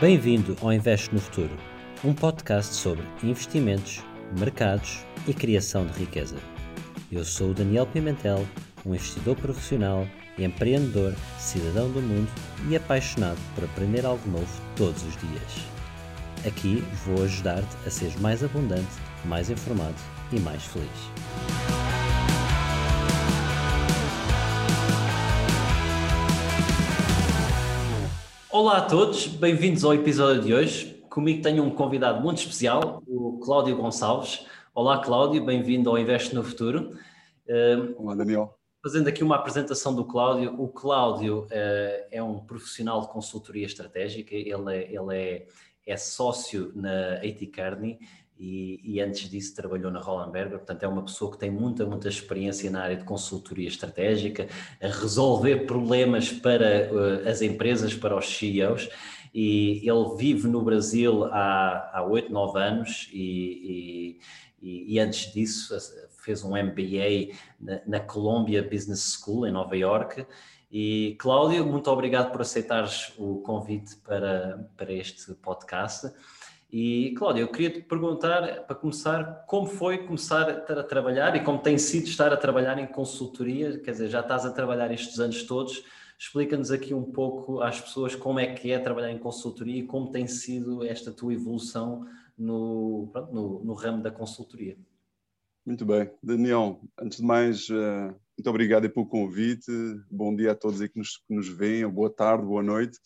Bem-vindo ao Investe no Futuro, um podcast sobre investimentos, mercados e criação de riqueza. Eu sou o Daniel Pimentel, um investidor profissional, empreendedor, cidadão do mundo e apaixonado por aprender algo novo todos os dias. Aqui vou ajudar-te a seres mais abundante, mais informado e mais feliz. Olá a todos, bem-vindos ao episódio de hoje. Comigo tenho um convidado muito especial, o Cláudio Gonçalves. Olá Cláudio, bem-vindo ao Investe no Futuro. Olá Daniel. Fazendo aqui uma apresentação do Cláudio, o Cláudio é um profissional de consultoria estratégica, ele é sócio na A.T. Kearney e antes disso trabalhou na Roland Berger, portanto é uma pessoa que tem muita experiência na área de consultoria estratégica, a resolver problemas para as empresas, para os CEOs, e ele vive no Brasil há 8-9 anos e antes disso fez um MBA na Columbia Business School em Nova Iorque. E Cláudio, muito obrigado por aceitares o convite para este podcast. E Cláudio, eu queria te perguntar, para começar, como foi começar a trabalhar e como tem sido estar a trabalhar em consultoria, quer dizer, já estás a trabalhar estes anos todos, explica-nos aqui um pouco às pessoas como é que é trabalhar em consultoria e como tem sido esta tua evolução no ramo da consultoria. Muito bem. Daniel, antes de mais, muito obrigado pelo convite. Bom dia a todos aí que nos veem, boa tarde, boa noite.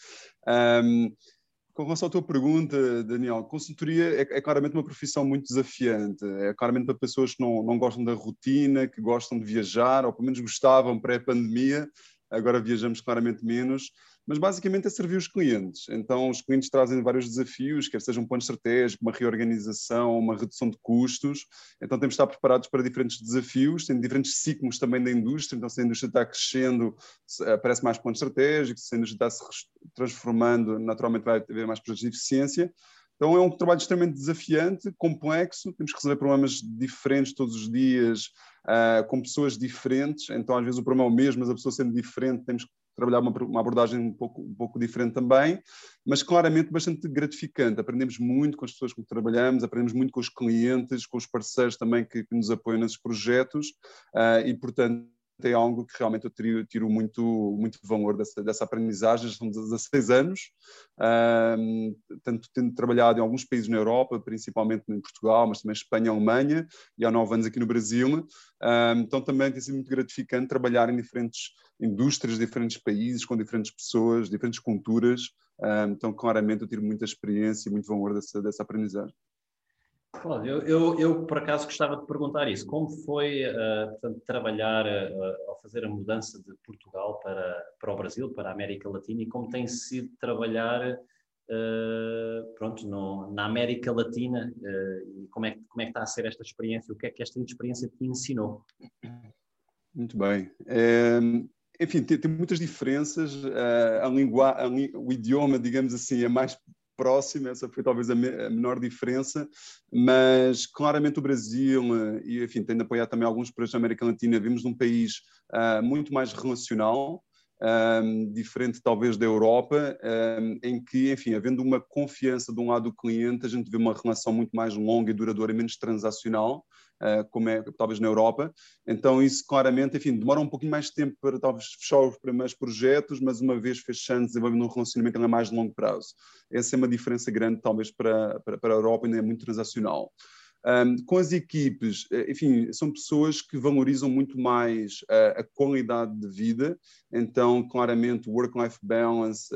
Com relação à tua pergunta, Daniel, consultoria é claramente uma profissão muito desafiante. É claramente para pessoas que não gostam da rotina, que gostam de viajar, ou pelo menos gostavam pré-pandemia. Agora viajamos claramente menos. Mas basicamente é servir os clientes. Então os clientes trazem vários desafios, quer seja um plano estratégico, uma reorganização, uma redução de custos. Então temos de estar preparados para diferentes desafios, tem diferentes ciclos também da indústria. Então se a indústria está crescendo, aparece mais plano estratégico, se a indústria está se transformando, naturalmente vai haver mais projetos de eficiência. Então é um trabalho extremamente desafiante, complexo, temos que resolver problemas diferentes todos os dias, com pessoas diferentes. Então às vezes o problema é o mesmo, mas a pessoa sendo diferente temos que trabalhar uma abordagem um pouco diferente também, mas claramente bastante gratificante. Aprendemos muito com as pessoas com que trabalhamos, aprendemos muito com os clientes, com os parceiros também que nos apoiam nesses projetos e, portanto, é algo que realmente eu tiro muito valor dessa aprendizagem. São 16 anos, tanto tendo trabalhado em alguns países na Europa, principalmente em Portugal, mas também Espanha e Alemanha, e há 9 anos aqui no Brasil. Então também tem sido muito gratificante trabalhar em diferentes indústrias, diferentes países, com diferentes pessoas, diferentes culturas. Então claramente eu tiro muita experiência e muito valor dessa aprendizagem. Eu por acaso gostava de perguntar isso, como foi portanto, trabalhar ao fazer a mudança de Portugal para o Brasil, para a América Latina, e como tem sido trabalhar na América Latina, e como é que está a ser esta experiência, o que é que esta experiência te ensinou? Muito bem. Enfim, tem muitas diferenças, o idioma, digamos assim, é mais próximo, essa foi talvez a menor diferença, mas claramente o Brasil, e enfim, tendo apoiado também alguns projetos da América Latina, vimos num país muito mais relacional, diferente talvez da Europa, em que, enfim, havendo uma confiança de um lado do cliente, a gente vê uma relação muito mais longa e duradoura e menos transacional, como é talvez na Europa. Então isso claramente, enfim, demora um pouquinho mais de tempo para talvez fechar os primeiros projetos, mas uma vez fechando, desenvolvendo um relacionamento ainda mais de longo prazo. Essa é uma diferença grande talvez para a Europa, ainda é muito transacional. Com as equipes, enfim, são pessoas que valorizam muito mais a qualidade de vida, então claramente o work-life balance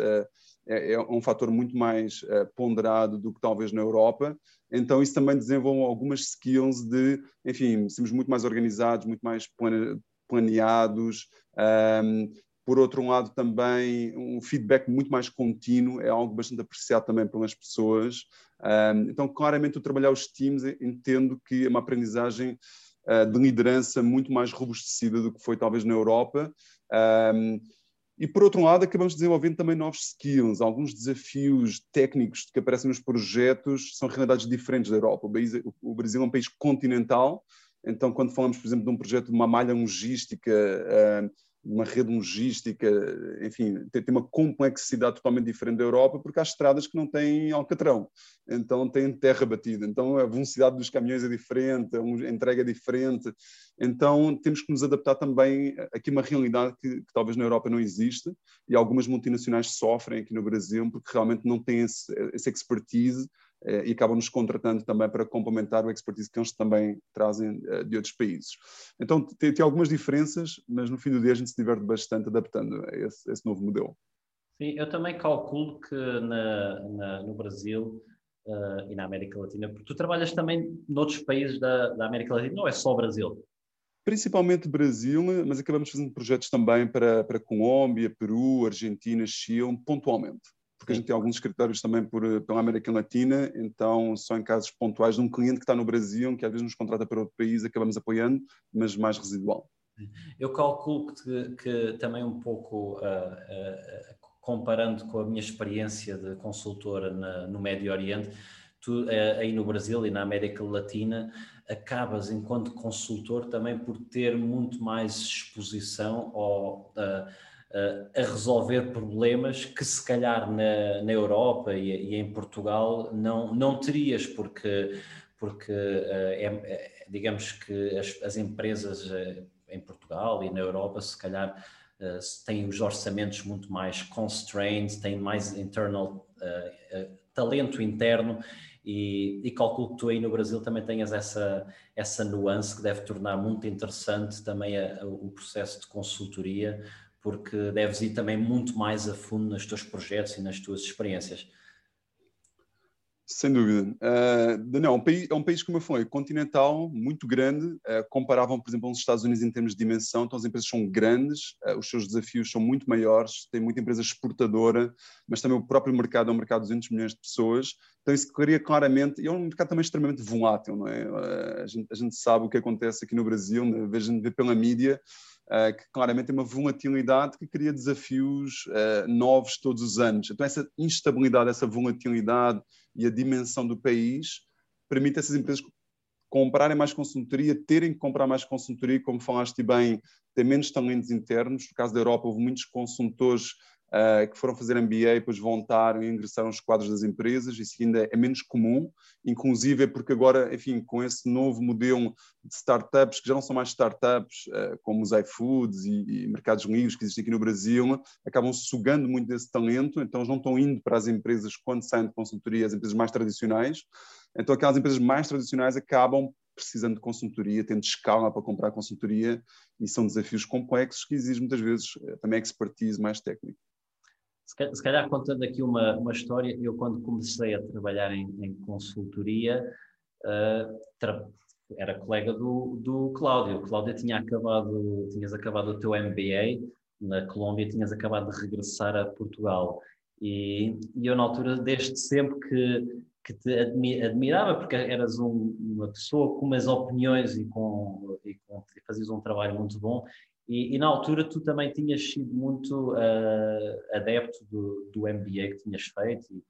é um fator muito mais ponderado do que talvez na Europa. Então isso também desenvolve algumas skills de, enfim, sermos muito mais organizados, muito mais planeados. Por outro lado, também um feedback muito mais contínuo é algo bastante apreciado também pelas pessoas. Então, claramente, o trabalhar os times, entendo que é uma aprendizagem de liderança muito mais robustecida do que foi talvez na Europa. E, por outro lado, acabamos desenvolvendo também novos skills, alguns desafios técnicos que aparecem nos projetos, são realidades diferentes da Europa. O Brasil é um país continental, então, quando falamos, por exemplo, de um projeto de uma malha logística uma rede logística, enfim, tem uma complexidade totalmente diferente da Europa, porque há estradas que não têm alcatrão, então tem terra batida, então a velocidade dos caminhões é diferente, a entrega é diferente, então temos que nos adaptar também aqui a uma realidade que talvez na Europa não exista, e algumas multinacionais sofrem aqui no Brasil, porque realmente não têm esse expertise, e acabam-nos contratando também para complementar o expertise que eles também trazem de outros países. Então, tem algumas diferenças, mas no fim do dia a gente se diverte bastante adaptando a esse novo modelo. Sim, eu também calculo que no Brasil e na América Latina, porque tu trabalhas também noutros países da América Latina, não é só o Brasil? Principalmente Brasil, mas acabamos fazendo projetos também para Colômbia, Peru, Argentina, Chile, pontualmente. Porque a gente tem alguns escritórios também pela América Latina, então só em casos pontuais de um cliente que está no Brasil, que às vezes nos contrata para outro país, acabamos apoiando, mas mais residual. Eu calculo que também um pouco, comparando com a minha experiência de consultora no Médio Oriente, tu aí no Brasil e na América Latina acabas, enquanto consultor, também por ter muito mais exposição ao... a resolver problemas que se calhar na Europa e em Portugal não terias, porque digamos que as empresas em Portugal e na Europa se calhar têm os orçamentos muito mais constrained, têm mais talento interno, e calculo que tu aí no Brasil também tenhas essa nuance que deve tornar muito interessante também o processo de consultoria, porque deves ir também muito mais a fundo nos teus projetos e nas tuas experiências. Sem dúvida. Daniel, é um país, como eu falei, continental, muito grande, comparável, por exemplo, aos Estados Unidos em termos de dimensão, então as empresas são grandes, os seus desafios são muito maiores, tem muita empresa exportadora, mas também o próprio mercado é um mercado de 200 milhões de pessoas, então isso cria claramente, e é um mercado também extremamente volátil, não é? A gente sabe o que acontece aqui no Brasil, a gente vê pela mídia, que claramente tem uma volatilidade que cria desafios novos todos os anos. Então essa instabilidade, essa volatilidade e a dimensão do país permite a essas empresas comprarem mais consultoria, terem que comprar mais consultoria, como falaste bem, ter menos talentos internos. No caso da Europa houve muitos consultores que foram fazer MBA, depois voluntaram e ingressaram aos quadros das empresas, isso ainda é menos comum, inclusive é porque agora, enfim, com esse novo modelo de startups, que já não são mais startups, como os iFoods e mercados livres que existem aqui no Brasil, acabam sugando muito desse talento, então eles não estão indo para as empresas quando saem de consultoria, as empresas mais tradicionais, então aquelas empresas mais tradicionais acabam precisando de consultoria, tendo escala para comprar consultoria, e são desafios complexos que exigem muitas vezes também expertise mais técnica. Se calhar, contando aqui uma história, eu quando comecei a trabalhar em consultoria, era colega do Cláudio. Cláudio, tinhas acabado o teu MBA na Colômbia, tinhas acabado de regressar a Portugal. E eu, na altura, desde sempre que te admirava, porque eras uma pessoa com umas opiniões e fazias um trabalho muito bom. E na altura tu também tinhas sido muito adepto do MBA que tinhas feito,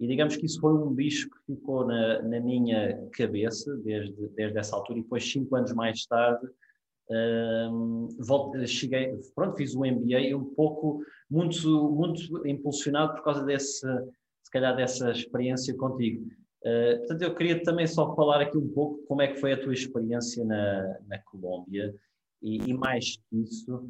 e digamos que isso foi um bicho que ficou na minha cabeça desde essa altura, e depois 5 anos mais tarde fiz o MBA um pouco, muito impulsionado por causa se calhar dessa experiência contigo. Portanto, eu queria também só falar aqui um pouco como é que foi a tua experiência na Colômbia. E mais que isso,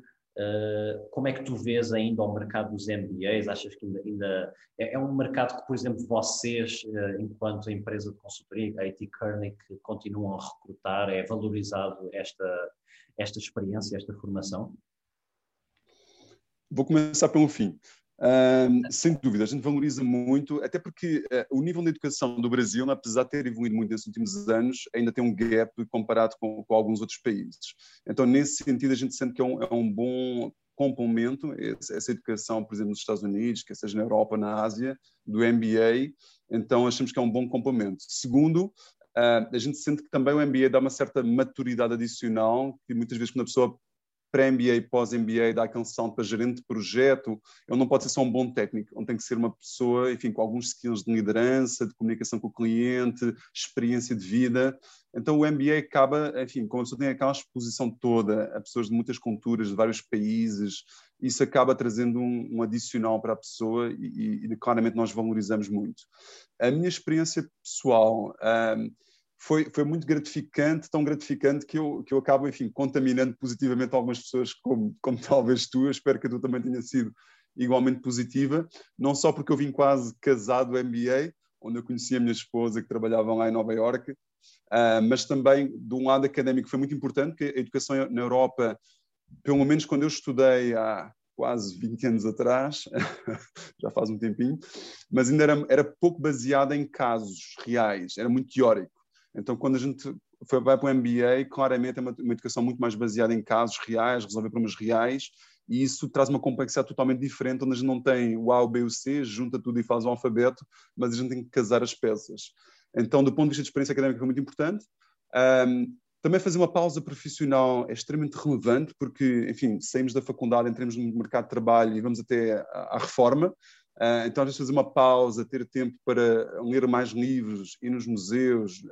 como é que tu vês ainda o mercado dos MBAs? Achas que ainda é um mercado que, por exemplo, vocês, enquanto empresa de consultoria, a A.T. Kearney, que continuam a recrutar, é valorizado esta experiência, esta formação? Vou começar pelo fim. Sem dúvida, a gente valoriza muito, até porque o nível de educação do Brasil, apesar de ter evoluído muito nesses últimos anos, ainda tem um gap comparado com alguns outros países. Então, nesse sentido, a gente sente que é um bom complemento, essa educação, por exemplo, nos Estados Unidos, que seja na Europa, na Ásia, do MBA, então achamos que é um bom complemento. Segundo, a gente sente que também o MBA dá uma certa maturidade adicional, que muitas vezes quando a pessoa pré-MBA e pós-MBA, dá aquele salto para gerente de projeto. Ele não pode ser só um bom técnico, ele tem que ser uma pessoa, enfim, com alguns skills de liderança, de comunicação com o cliente, experiência de vida. Então o MBA acaba, enfim, como a pessoa tem aquela exposição toda a pessoas de muitas culturas, de vários países, isso acaba trazendo um adicional para a pessoa e claramente nós valorizamos muito. A minha experiência pessoal foi muito gratificante, tão gratificante que eu acabo, enfim, contaminando positivamente algumas pessoas, como talvez tu. Eu espero que a tua também tenha sido igualmente positiva, não só porque eu vim quase casado do MBA, onde eu conheci a minha esposa, que trabalhava lá em Nova Iorque, mas também de um lado académico foi muito importante, porque a educação na Europa, pelo menos quando eu estudei há quase 20 anos atrás, já faz um tempinho, mas ainda era pouco baseada em casos reais, era muito teórico. Então, quando a gente vai para o MBA, claramente é uma educação muito mais baseada em casos reais, resolver problemas reais, e isso traz uma complexidade totalmente diferente, onde a gente não tem o A, o B, o C, junta tudo e faz o alfabeto, mas a gente tem que casar as peças. Então, do ponto de vista de experiência académica, foi muito importante. Também fazer uma pausa profissional é extremamente relevante, porque, enfim, saímos da faculdade, entramos no mercado de trabalho e vamos até à reforma. Então, às vezes, fazer uma pausa, ter tempo para ler mais livros, ir nos museus,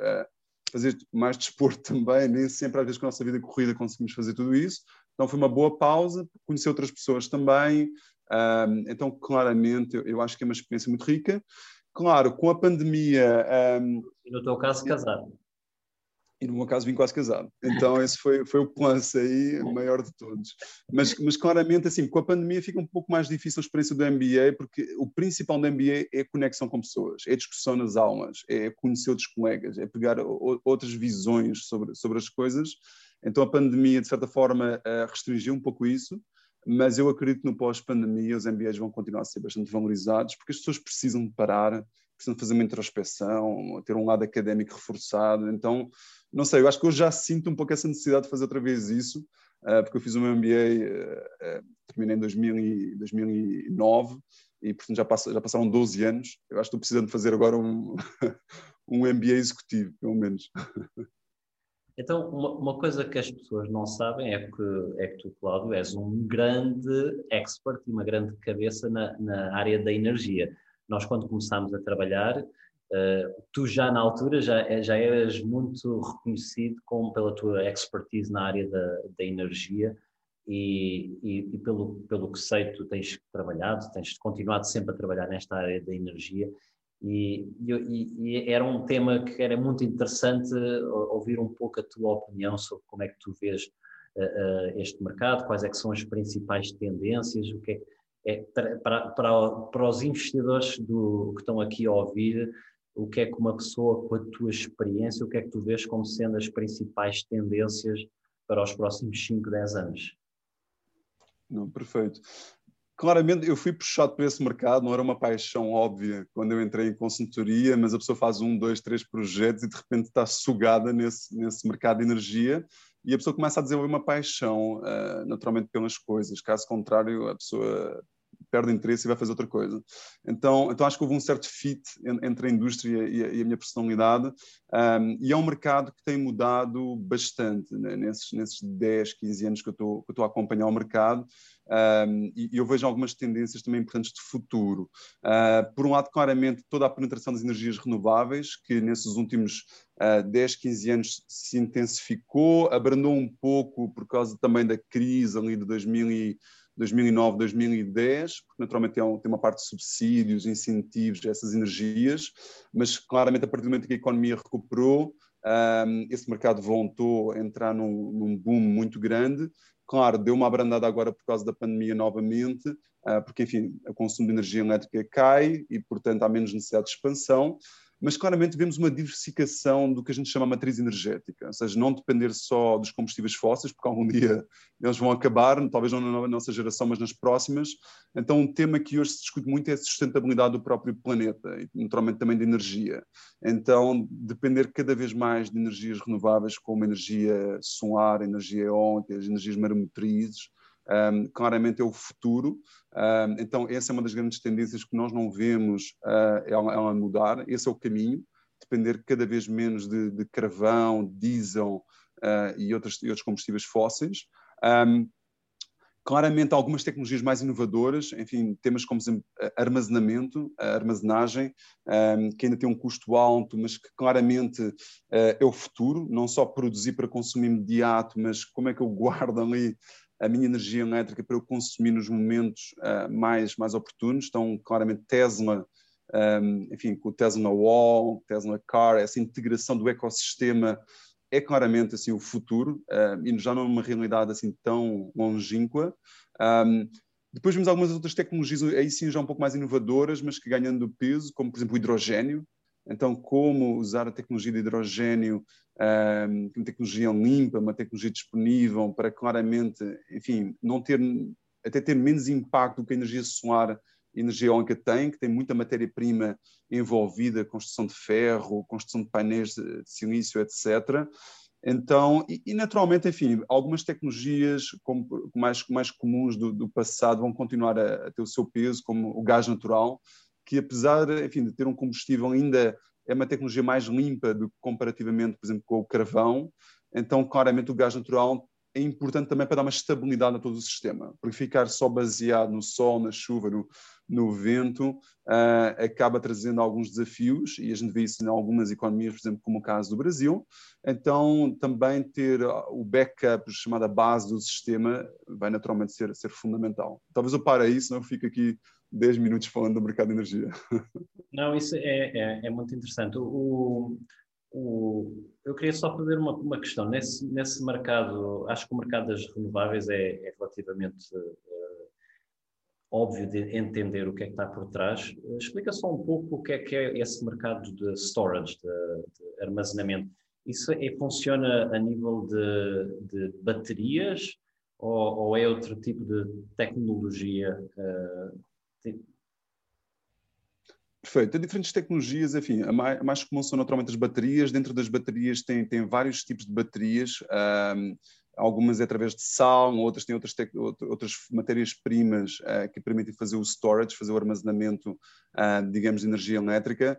fazer mais desporto também. Nem sempre, às vezes, com a nossa vida corrida conseguimos fazer tudo isso. Então, foi uma boa pausa, conhecer outras pessoas também. Então, claramente, eu acho que é uma experiência muito rica. Claro, com a pandemia... E no teu caso, casado. E no meu caso, vim quase casado. Então, esse foi o plus aí, o maior de todos. Mas claramente, assim, com a pandemia fica um pouco mais difícil a experiência do MBA, porque o principal do MBA é a conexão com pessoas, é a discussão nas aulas, é conhecer outros colegas, é pegar outras visões sobre as coisas. Então, a pandemia, de certa forma, restringiu um pouco isso, mas eu acredito que no pós-pandemia os MBAs vão continuar a ser bastante valorizados, porque as pessoas precisam de parar, precisam fazer uma introspeção, ter um lado académico reforçado. Então, não sei, eu acho que eu já sinto um pouco essa necessidade de fazer outra vez isso, porque eu fiz o meu MBA, terminei em 2009, e portanto já passaram 12 anos. Eu acho que estou precisando de fazer agora um MBA executivo, pelo menos. Então, uma coisa que as pessoas não sabem é que tu, Cláudio, és um grande expert e uma grande cabeça na área da energia. Nós, quando começámos a trabalhar, tu já na altura já eras muito reconhecido pela tua expertise na área da energia e pelo que sei, tu tens trabalhado, tens continuado sempre a trabalhar nesta área da energia e era um tema que era muito interessante ouvir um pouco a tua opinião sobre como é que tu vês este mercado, quais é que são as principais tendências, o que é que... Para os investidores que estão aqui a ouvir, o que é que uma pessoa com a tua experiência, o que é que tu vês como sendo as principais tendências para os próximos 5, 10 anos? Não, perfeito. Claramente eu fui puxado por esse mercado, não era uma paixão óbvia quando eu entrei em consultoria, mas a pessoa faz 1, 2, 3 projetos e de repente está sugada nesse mercado de energia. E a pessoa começa a desenvolver uma paixão, naturalmente, pelas coisas. Caso contrário, a pessoa perde interesse e vai fazer outra coisa. Então acho que houve um certo fit entre a indústria e a minha personalidade. E é um mercado que tem mudado bastante, né? Nesses 10, 15 anos que eu estou a acompanhar o mercado. E eu vejo algumas tendências também importantes de futuro. Por um lado, claramente, toda a penetração das energias renováveis, que nesses últimos 10, 15 anos se intensificou, abrandou um pouco por causa também da crise ali de 2009, 2010, porque naturalmente tem uma parte de subsídios, incentivos a essas energias, mas claramente a partir do momento que a economia recuperou, esse mercado voltou a entrar num boom muito grande. Claro, deu uma abrandada agora por causa da pandemia novamente, porque, enfim, o consumo de energia elétrica cai e, portanto, há menos necessidade de expansão, mas claramente vemos uma diversificação do que a gente chama matriz energética, ou seja, não depender só dos combustíveis fósseis, porque algum dia eles vão acabar, talvez não na nossa geração, mas nas próximas. Então, um tema que hoje se discute muito é a sustentabilidade do próprio planeta, e naturalmente também da energia. Então, depender cada vez mais de energias renováveis, como energia solar, energia eólica, as energias maremotrizes, claramente é o futuro. Então essa é uma das grandes tendências que nós não vemos ela mudar. Esse é o caminho, depender cada vez menos de carvão, diesel e outros combustíveis fósseis. Claramente, algumas tecnologias mais inovadoras, enfim, temas como armazenamento, armazenagem, que ainda tem um custo alto, mas que claramente é o futuro, não só produzir para consumo imediato, mas como é que eu guardo ali a minha energia elétrica para eu consumir nos momentos mais oportunos. Então, claramente, Tesla, enfim, com o Tesla Wall, Tesla Car, essa integração do ecossistema é claramente assim o futuro, e já não é uma realidade assim tão longínqua. Depois vimos algumas outras tecnologias, aí sim já um pouco mais inovadoras, mas que ganhando peso, como por exemplo o hidrogênio. Então, como usar a tecnologia de hidrogênio, uma tecnologia limpa, uma tecnologia disponível para claramente, enfim, não ter, até ter menos impacto do que a energia solar, energia eólica tem, que tem muita matéria-prima envolvida, construção de ferro, construção de painéis de silício, etc. Então, e naturalmente, enfim, algumas tecnologias como, mais comuns do passado vão continuar a ter o seu peso, como o gás natural, que apesar, enfim, de ter um combustível ainda é uma tecnologia mais limpa do que comparativamente, por exemplo, com o carvão. Então, claramente, o gás natural é importante também para dar uma estabilidade a todo o sistema, porque ficar só baseado no sol, na chuva, no vento, acaba trazendo alguns desafios, e a gente vê isso em algumas economias, por exemplo, como o caso do Brasil. Então, também ter o backup, chamada base do sistema, vai naturalmente ser fundamental. Talvez eu pare aí, senão eu fico aqui 10 minutos falando do mercado de energia. Não, isso é muito interessante. Eu queria só fazer uma questão. Nesse mercado, acho que o mercado das renováveis é relativamente óbvio de entender o que é que está por trás. Explica só um pouco o que é esse mercado de storage, de armazenamento. Isso funciona a nível de baterias ou é outro tipo de tecnologia? Perfeito. Tem diferentes tecnologias, enfim, a mais comum são naturalmente as baterias. Dentro das baterias tem vários tipos de baterias, algumas é através de sal, outras têm outras matérias-primas que permitem fazer o storage, fazer o armazenamento, digamos, de energia elétrica.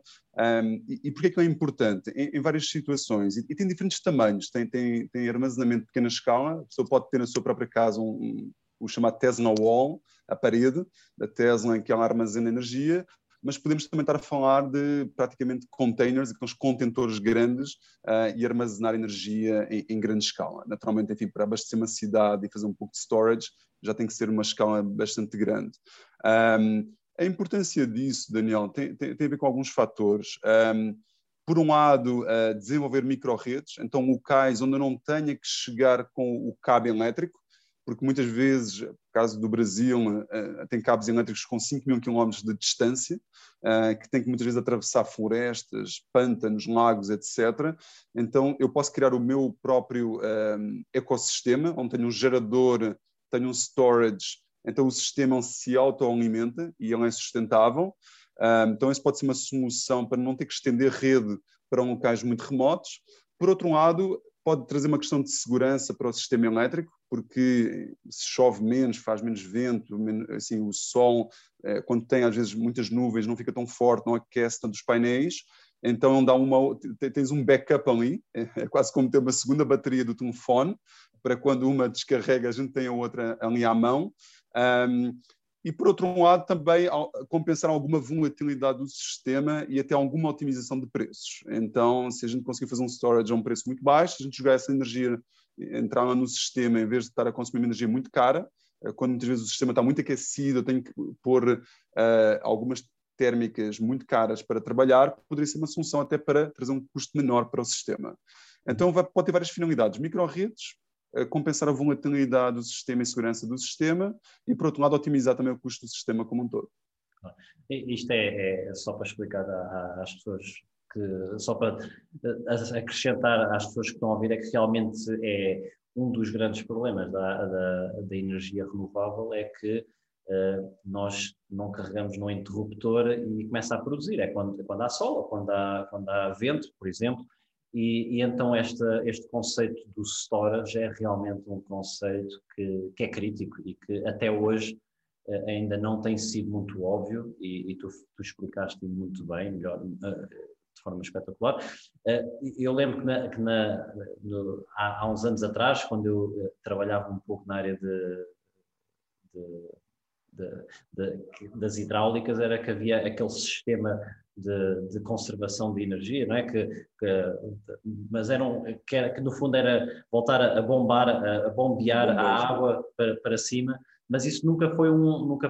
E porquê é que é importante? Em várias situações, e tem diferentes tamanhos, tem armazenamento de pequena escala, a pessoa pode ter na sua própria casa o chamado Tesla Wall, a parede da Tesla em que ela armazena energia, mas podemos também estar a falar de praticamente containers, aqueles contentores grandes, e armazenar energia em grande escala. Naturalmente, enfim, para abastecer uma cidade e fazer um pouco de storage, já tem que ser uma escala bastante grande. A importância disso, Daniel, tem a ver com alguns fatores. Por um lado, desenvolver micro-redes, então locais onde eu não tenha que chegar com o cabo elétrico, porque muitas vezes, no caso do Brasil, tem cabos elétricos com 5.000 km de distância, que tem que muitas vezes atravessar florestas, pântanos, lagos, etc. Então, eu posso criar o meu próprio ecossistema, onde tenho um gerador, tenho um storage, então o sistema se autoalimenta e ele é sustentável. Então, isso pode ser uma solução para não ter que estender rede para locais muito remotos. Por outro lado, pode trazer uma questão de segurança para o sistema elétrico, porque se chove menos, faz menos vento, assim, o sol, quando tem às vezes muitas nuvens, não fica tão forte, não aquece tanto os painéis, então tens um backup ali, é quase como ter uma segunda bateria do telefone, para quando uma descarrega a gente tem a outra ali à mão. E por outro lado também compensar alguma volatilidade do sistema e até alguma otimização de preços. Então, se a gente conseguir fazer um storage a um preço muito baixo, se a gente jogar essa energia, entrar lá no sistema, em vez de estar a consumir energia muito cara, quando muitas vezes o sistema está muito aquecido, eu tenho que pôr algumas térmicas muito caras para trabalhar, poderia ser uma solução até para trazer um custo menor para o sistema. Então pode ter várias finalidades, micro-redes, compensar a volatilidade do sistema e a segurança do sistema e, por outro lado, otimizar também o custo do sistema como um todo. Isto é só para explicar às pessoas, só para acrescentar às pessoas que estão a ouvir, é que realmente é um dos grandes problemas da energia renovável é que nós não carregamos no interruptor e começa a produzir, é quando há sol ou quando há vento, por exemplo. E então este conceito do storage é realmente um conceito que é crítico e que até hoje ainda não tem sido muito óbvio e tu explicaste muito bem, melhor, de forma espetacular. Eu lembro que há uns anos atrás, quando eu trabalhava um pouco na área de das hidráulicas era que havia aquele sistema de conservação de energia, não é? Mas que no fundo era voltar a bombear a água para cima, mas isso nunca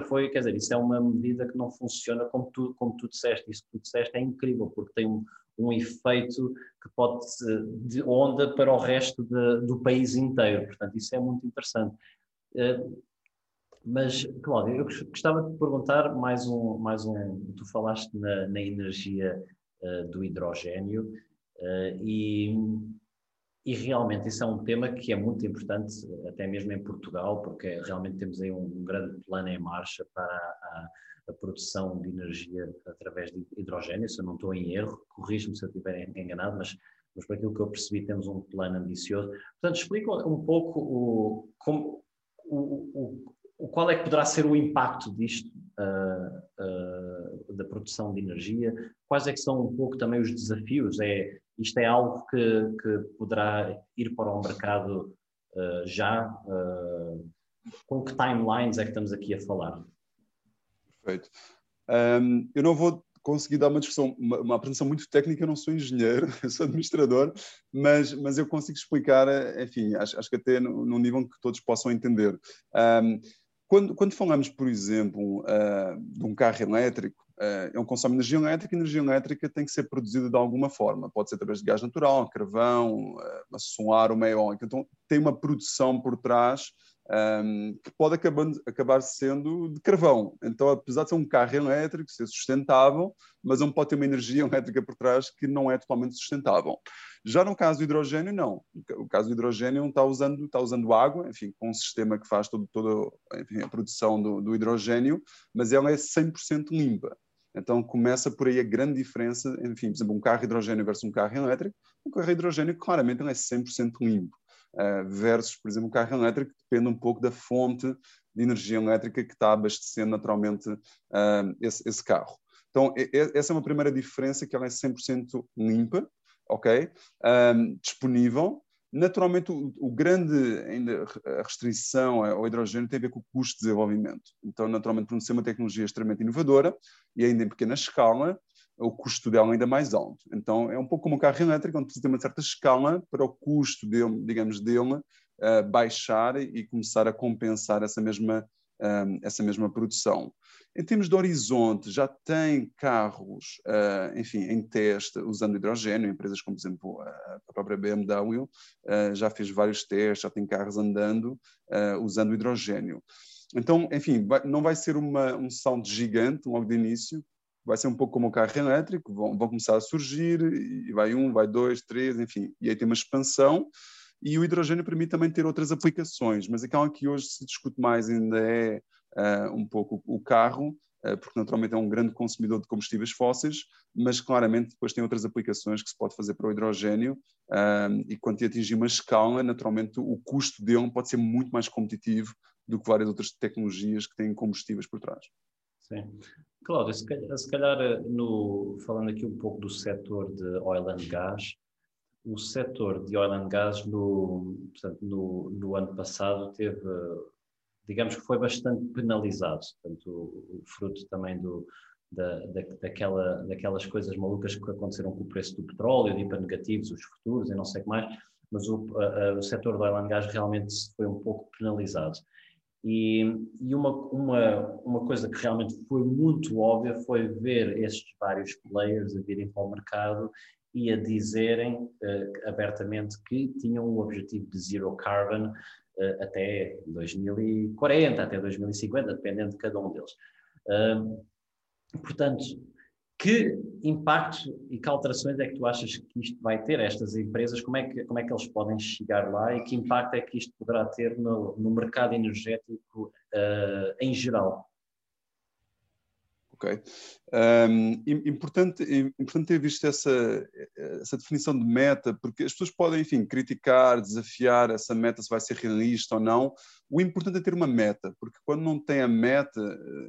foi, quer dizer, isso é uma medida que não funciona como tu disseste. Isso que tu disseste é incrível, porque tem um efeito que pode ser de onda para o resto do país inteiro, portanto isso é muito interessante. Mas, Cláudio, eu gostava de te perguntar mais um. Tu falaste na energia do hidrogénio e realmente isso é um tema que é muito importante, até mesmo em Portugal, porque realmente temos aí um grande plano em marcha para a produção de energia através de hidrogénio, se eu não estou em erro, corrijo-me se eu estiver enganado, mas por aquilo que eu percebi temos um plano ambicioso. Portanto, explica um pouco qual é que poderá ser o impacto disto, da produção de energia? Quais é que são um pouco também os desafios? Isto é algo que poderá ir para o mercado já? Com que timelines é que estamos aqui a falar? Perfeito. Eu não vou conseguir dar uma apresentação muito técnica, eu não sou engenheiro, eu sou administrador, mas eu consigo explicar, enfim, acho que até num nível em que todos possam entender. Quando falamos, por exemplo, de um carro elétrico, ele consome energia elétrica, e energia elétrica tem que ser produzida de alguma forma. Pode ser através de gás natural, carvão, solar, uma eólica. Então, tem uma produção por trás que pode acabar sendo de carvão. Então, apesar de ser um carro elétrico, ser sustentável, mas não pode ter uma energia elétrica por trás que não é totalmente sustentável. Já no caso do hidrogênio, não. O caso do hidrogênio está usando água, enfim, com um sistema que faz toda a produção do hidrogênio, mas ela é 100% limpa. Então começa por aí a grande diferença, enfim, por exemplo, um carro hidrogênio versus um carro elétrico. Um carro hidrogênio claramente não é 100% limpo, versus, por exemplo, um carro elétrico que depende um pouco da fonte de energia elétrica que está abastecendo naturalmente esse carro. Então essa é uma primeira diferença, que ela é 100% limpa. Ok? Disponível. Naturalmente, o grande ainda a restrição ao hidrogênio tem a ver com o custo de desenvolvimento. Então, naturalmente, por ser uma tecnologia extremamente inovadora e ainda em pequena escala, o custo dela ainda é mais alto. Então, é um pouco como um carro elétrico, onde precisa de uma certa escala para o custo dele, digamos, baixar e começar a compensar essa mesma produção. Em termos de horizonte, já tem carros, enfim, em teste, usando hidrogênio. Empresas como, por exemplo, a própria BMW já fez vários testes, já tem carros andando usando hidrogênio. Então, enfim, não vai ser um salto gigante logo de início, vai ser um pouco como o carro elétrico, vão começar a surgir, e vai um, vai dois, três, enfim, e aí tem uma expansão. E o hidrogênio permite também ter outras aplicações, mas aquela que hoje se discute mais ainda é um pouco o carro, porque naturalmente é um grande consumidor de combustíveis fósseis, mas claramente depois tem outras aplicações que se pode fazer para o hidrogênio, e quando atingir uma escala, naturalmente o custo dele pode ser muito mais competitivo do que várias outras tecnologias que têm combustíveis por trás. Sim. Cláudio, se calhar falando aqui um pouco do setor de oil and gas, o setor de oil and gas no ano passado teve, digamos que foi bastante penalizado, portanto, o fruto também daquelas coisas malucas que aconteceram com o preço do petróleo, de IPA negativos, os futuros e não sei o que mais, mas o setor do oil and gas realmente foi um pouco penalizado. E uma coisa que realmente foi muito óbvia foi ver estes vários players a virem para o mercado e a dizerem abertamente que tinham o objetivo de zero carbon até 2040, até 2050, dependendo de cada um deles. Portanto, que impacto e que alterações é que tu achas que isto vai ter? Estas empresas, como é que eles podem chegar lá, e que impacto é que isto poderá ter no mercado energético em geral? Okay. Importante ter visto essa definição de meta, porque as pessoas podem, enfim, criticar, desafiar essa meta, se vai ser realista ou não. O importante é ter uma meta, porque quando não tem a meta,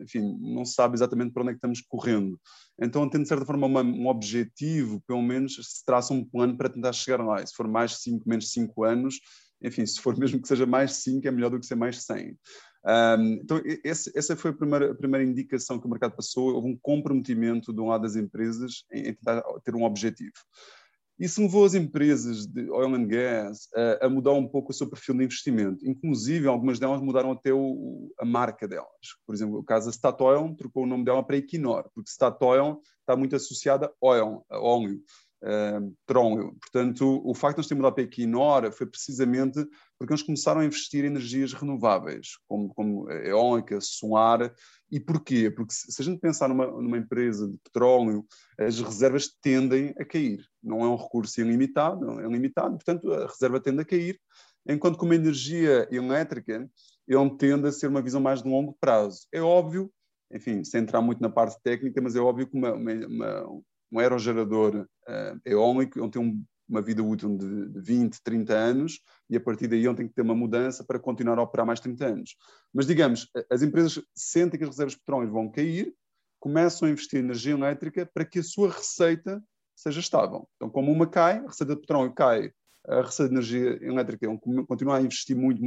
enfim, não sabe exatamente para onde é que estamos correndo. Então, tendo de certa forma um objetivo, pelo menos se traça um plano para tentar chegar lá. E se for mais 5, menos 5 anos, enfim, se for mesmo que seja mais 5, é melhor do que ser mais 100. Então, essa foi a primeira indicação que o mercado passou. Houve um comprometimento de um lado das empresas em tentar ter um objetivo. Isso levou as empresas de oil and gas a mudar um pouco o seu perfil de investimento. Inclusive, algumas delas mudaram até a marca delas. Por exemplo, o caso da Statoil trocou o nome dela para Equinor, porque Statoil está muito associada a óleo, petróleo. Portanto, o facto de nós termos mudado para Equinor foi precisamente porque eles começaram a investir em energias renováveis, como eólica, solar. E porquê? Porque se a gente pensar numa empresa de petróleo, as reservas tendem a cair. Não é um recurso ilimitado, portanto a reserva tende a cair, enquanto que uma energia elétrica, ele tende a ser uma visão mais de longo prazo. É óbvio, enfim, sem entrar muito na parte técnica, mas é óbvio que um aerogerador eólico, ele tem uma vida útil de 20, 30 anos, e a partir daí tem que ter uma mudança para continuar a operar mais 30 anos. Mas, digamos, as empresas sentem que as reservas de petróleo vão cair, começam a investir em energia elétrica para que a sua receita seja estável. Então, como uma cai, a receita de petróleo cai, a receita de energia elétrica continua a investir muito.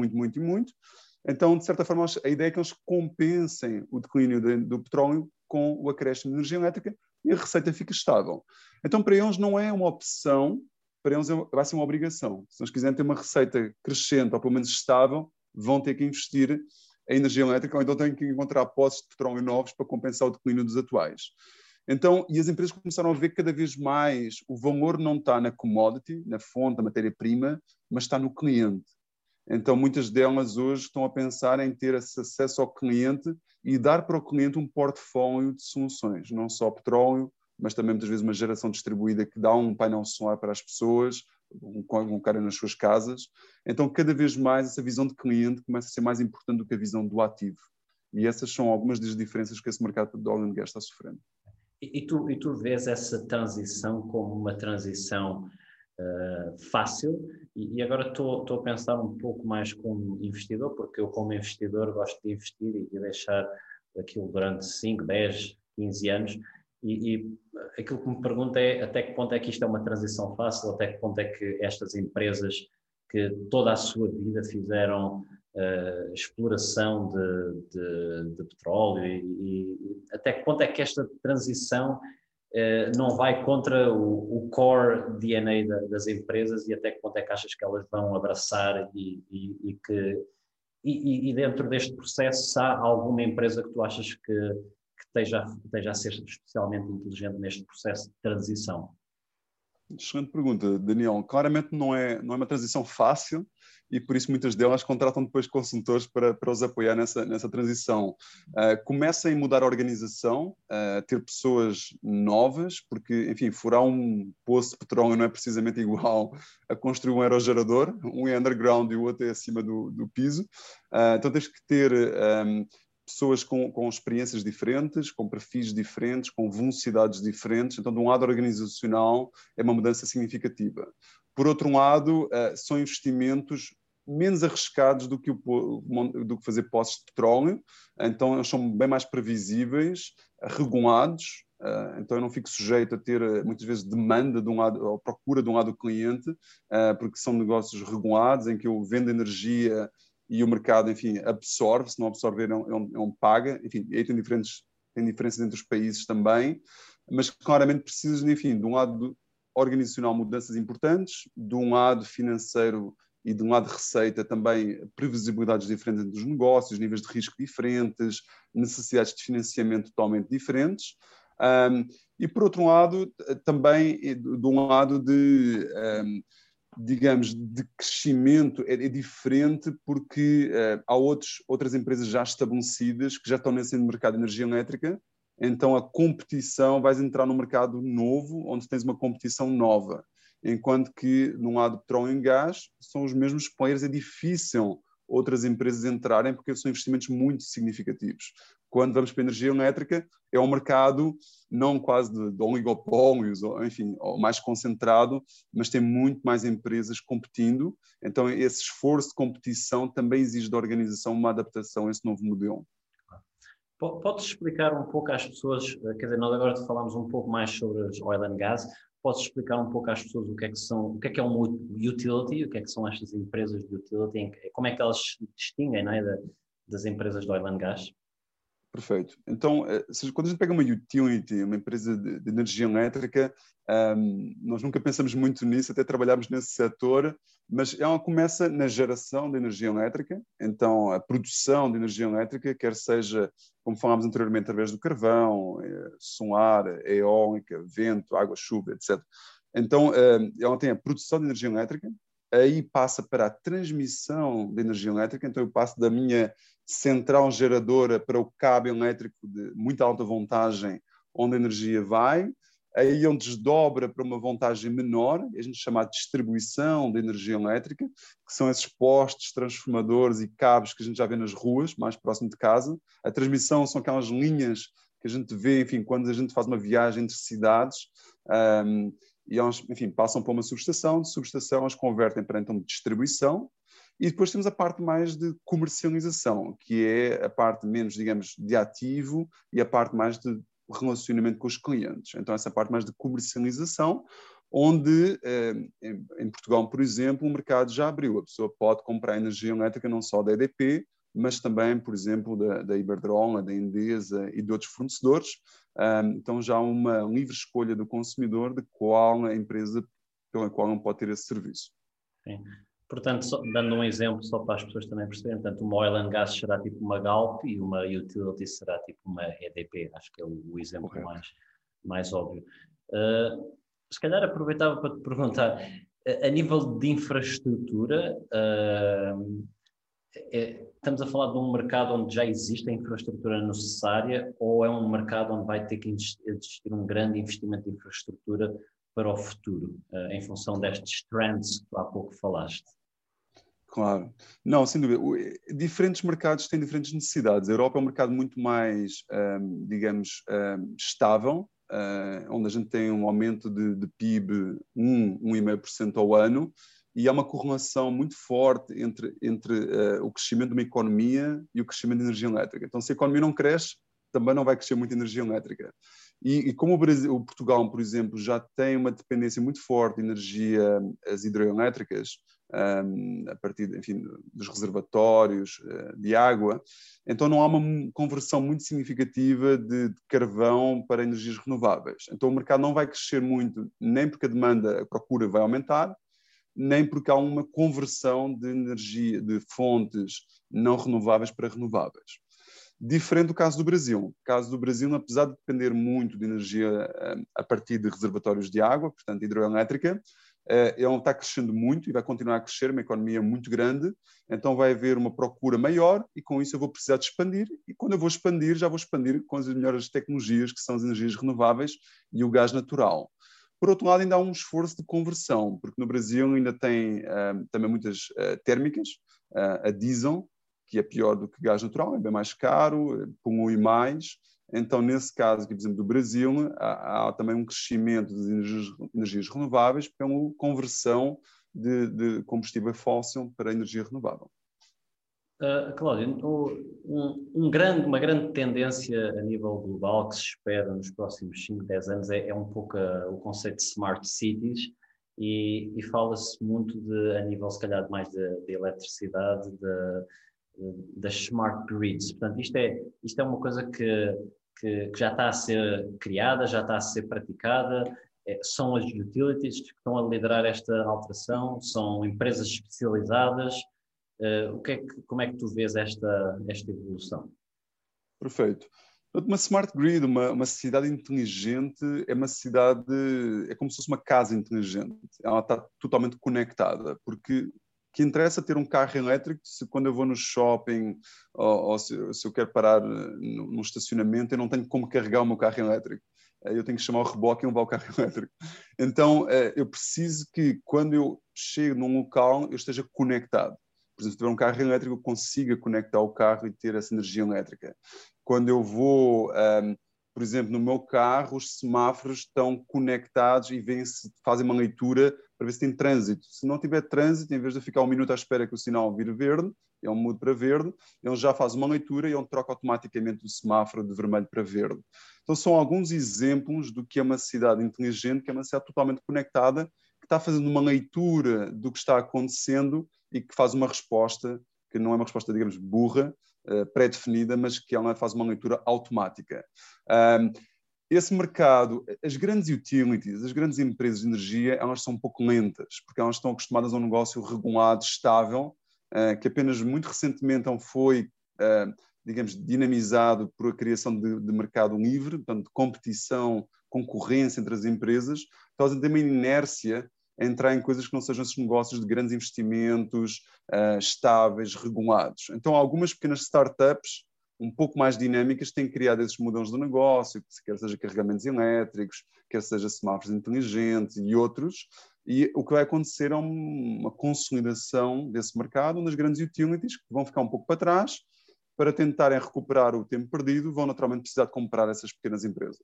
Então, de certa forma, a ideia é que eles compensem o declínio do petróleo com o acréscimo de energia elétrica e a receita fica estável. Então, para eles não é uma opção, para eles vai ser uma obrigação. Se eles quiserem ter uma receita crescente ou pelo menos estável, vão ter que investir em energia elétrica ou então têm que encontrar postos de petróleo novos para compensar o declínio dos atuais. Então, e as empresas começaram a ver que cada vez mais o valor não está na commodity, na fonte, na matéria-prima, mas está no cliente. Então, muitas delas hoje estão a pensar em ter esse acesso ao cliente e dar para o cliente um portfólio de soluções, não só petróleo, mas também muitas vezes uma geração distribuída que dá um painel solar para as pessoas, colocarem nas suas casas. Então, cada vez mais, essa visão de cliente começa a ser mais importante do que a visão do ativo. E essas são algumas das diferenças que esse mercado de oil and gas está sofrendo. E tu vês essa transição como uma transição fácil? E agora estou a pensar um pouco mais como investidor, porque eu como investidor gosto de investir e deixar aquilo durante 5, 10, 15 anos. E aquilo que me pergunto é até que ponto é que isto é uma transição fácil, até que ponto é que estas empresas que toda a sua vida fizeram exploração de petróleo e até que ponto é que esta transição não vai contra o core DNA das empresas e até que ponto é que achas que elas vão abraçar e dentro deste processo há alguma empresa que tu achas que esteja a ser especialmente inteligente neste processo de transição? Excelente pergunta, Daniel. Claramente não é uma transição fácil e por isso muitas delas contratam depois consultores para os apoiar nessa transição. Começa a mudar a organização, ter pessoas novas, porque, enfim, furar um poço de petróleo não é precisamente igual a construir um aerogerador. Um é underground e o outro é acima do piso. Então tens que ter... pessoas com experiências diferentes, com perfis diferentes, com velocidades diferentes. Então, de um lado organizacional, é uma mudança significativa. Por outro lado, são investimentos menos arriscados do que fazer poços de petróleo. Então, eles são bem mais previsíveis, regulados. Então, eu não fico sujeito a ter, muitas vezes, demanda de um lado, ou procura de um lado do cliente, porque são negócios regulados, em que eu vendo energia e o mercado, enfim, absorve, se não absorver, não paga. Enfim, aí tem diferenças entre os países também, mas claramente precisas, enfim, de um lado organizacional mudanças importantes, de um lado financeiro e de um lado receita também previsibilidades diferentes entre os negócios, níveis de risco diferentes, necessidades de financiamento totalmente diferentes. E por outro lado, também de um lado de... digamos, de crescimento é diferente porque há outras empresas já estabelecidas que já estão nesse mercado de energia elétrica, então a competição, vais entrar num mercado novo, onde tens uma competição nova, enquanto que num lado petróleo e gás são os mesmos players, é difícil outras empresas entrarem porque são investimentos muito significativos. Quando vamos para a energia elétrica, é um mercado não quase de oligopólios, ou, enfim, ou mais concentrado, mas tem muito mais empresas competindo. Então, esse esforço de competição também exige da organização uma adaptação a esse novo modelo. Podes explicar um pouco às pessoas, quer dizer, nós agora falámos um pouco mais sobre as oil and gas, podes explicar um pouco às pessoas o que é uma utility, o que é que são estas empresas de utility, como é que elas se distinguem, não é, das empresas de oil and gas? Perfeito. Então, quando a gente pega uma utility, uma empresa de energia elétrica, nós nunca pensamos muito nisso, até trabalhamos nesse setor, mas ela começa na geração de energia elétrica, então a produção de energia elétrica, quer seja, como falámos anteriormente, através do carvão, solar, eólica, vento, água, chuva, etc. Então, ela tem a produção de energia elétrica, aí passa para a transmissão de energia elétrica, então eu passo da minha central geradora para o cabo elétrico de muito alta voltagem, onde a energia vai, aí ele desdobra para uma voltagem menor, a gente chama de distribuição de energia elétrica, que são esses postes, transformadores e cabos que a gente já vê nas ruas, mais próximo de casa. A transmissão são aquelas linhas que a gente vê, enfim, quando a gente faz uma viagem entre cidades, e elas, enfim, passam para uma subestação, de subestação elas convertem para então distribuição, e depois temos a parte mais de comercialização, que é a parte menos, digamos, de ativo e a parte mais de relacionamento com os clientes. Então essa parte mais de comercialização, onde em Portugal, por exemplo, o mercado já abriu, a pessoa pode comprar energia elétrica não só da EDP, mas também, por exemplo, da Iberdrola, da Endesa e de outros fornecedores. Então já há uma livre escolha do consumidor de qual a empresa pela qual não pode ter esse serviço. Sim. Portanto, dando um exemplo só para as pessoas também perceberem, portanto, uma oil and gas será tipo uma Galp e uma utility será tipo uma EDP, acho que é o exemplo mais óbvio. Se calhar aproveitava para te perguntar, a nível de infraestrutura, estamos a falar de um mercado onde já existe a infraestrutura necessária ou é um mercado onde vai ter que existir um grande investimento de infraestrutura para o futuro, em função destes trends que há pouco falaste? Claro. Não, sem dúvida. Diferentes mercados têm diferentes necessidades. A Europa é um mercado muito mais, digamos, estável, onde a gente tem um aumento de PIB 1,5% ao ano, e há uma correlação muito forte entre o crescimento de uma economia e o crescimento de energia elétrica. Então, se a economia não cresce, também não vai crescer muito energia elétrica. E como o Portugal, por exemplo, já tem uma dependência muito forte de energia, as hidroelétricas, a partir, enfim, dos reservatórios de água, então não há uma conversão muito significativa de carvão para energias renováveis. Então o mercado não vai crescer muito, nem porque a procura vai aumentar, nem porque há uma conversão de energia, de fontes não renováveis para renováveis. Diferente do caso do Brasil. O caso do Brasil, apesar de depender muito de energia a partir de reservatórios de água, portanto hidroelétrica, ele está crescendo muito e vai continuar a crescer, uma economia muito grande, então vai haver uma procura maior e com isso eu vou precisar de expandir, e quando eu vou expandir, já vou expandir com as melhores tecnologias, que são as energias renováveis e o gás natural. Por outro lado, ainda há um esforço de conversão, porque no Brasil ainda tem também muitas térmicas, a diesel, que é pior do que gás natural, é bem mais caro, polui mais. Então, nesse caso aqui, por exemplo, do Brasil, há também um crescimento de energias renováveis pela conversão de combustível fóssil para energia renovável. Cláudio, uma grande tendência a nível global que se espera nos próximos 5, 10 anos é um pouco o conceito de smart cities, e fala-se muito a nível, se calhar, mais de eletricidade, das smart grids. Portanto, isto é uma coisa que já está a ser criada, já está a ser praticada, são as utilities que estão a liderar esta alteração, são empresas especializadas. Como é que tu vês esta evolução? Perfeito. Uma smart grid, uma cidade inteligente, é como se fosse uma casa inteligente, ela está totalmente conectada, porque que interessa ter um carro elétrico se quando eu vou no shopping ou se eu quero parar num estacionamento eu não tenho como carregar o meu carro elétrico. Eu tenho que chamar o reboque e levar o carro elétrico. Então, eu preciso que quando eu chego num local eu esteja conectado. Por exemplo, se tiver um carro elétrico eu consiga conectar o carro e ter essa energia elétrica. Quando eu vou, por exemplo, no meu carro, os semáforos estão conectados e fazem uma leitura para ver se tem trânsito. Se não tiver trânsito, em vez de ficar um minuto à espera que o sinal vire verde, ele muda para verde, ele já faz uma leitura e ele troca automaticamente o semáforo de vermelho para verde. Então são alguns exemplos do que é uma cidade inteligente, que é uma cidade totalmente conectada, que está fazendo uma leitura do que está acontecendo e que faz uma resposta, que não é uma resposta, digamos, burra, pré-definida, mas que ela faz uma leitura automática. Esse mercado, as grandes utilities, as grandes empresas de energia, elas são um pouco lentas, porque elas estão acostumadas a um negócio regulado, estável, que apenas muito recentemente foi, digamos, dinamizado por a criação de mercado livre, portanto, competição, concorrência entre as empresas. Então, elas têm uma inércia a entrar em coisas que não sejam esses negócios de grandes investimentos, estáveis, regulados. Então, algumas pequenas startups um pouco mais dinâmicas têm criado esses modelos de negócio, quer seja carregamentos elétricos, quer seja semáforos inteligentes e outros, e o que vai acontecer é uma consolidação desse mercado, onde as grandes utilities que vão ficar um pouco para trás, para tentarem recuperar o tempo perdido, vão naturalmente precisar de comprar essas pequenas empresas.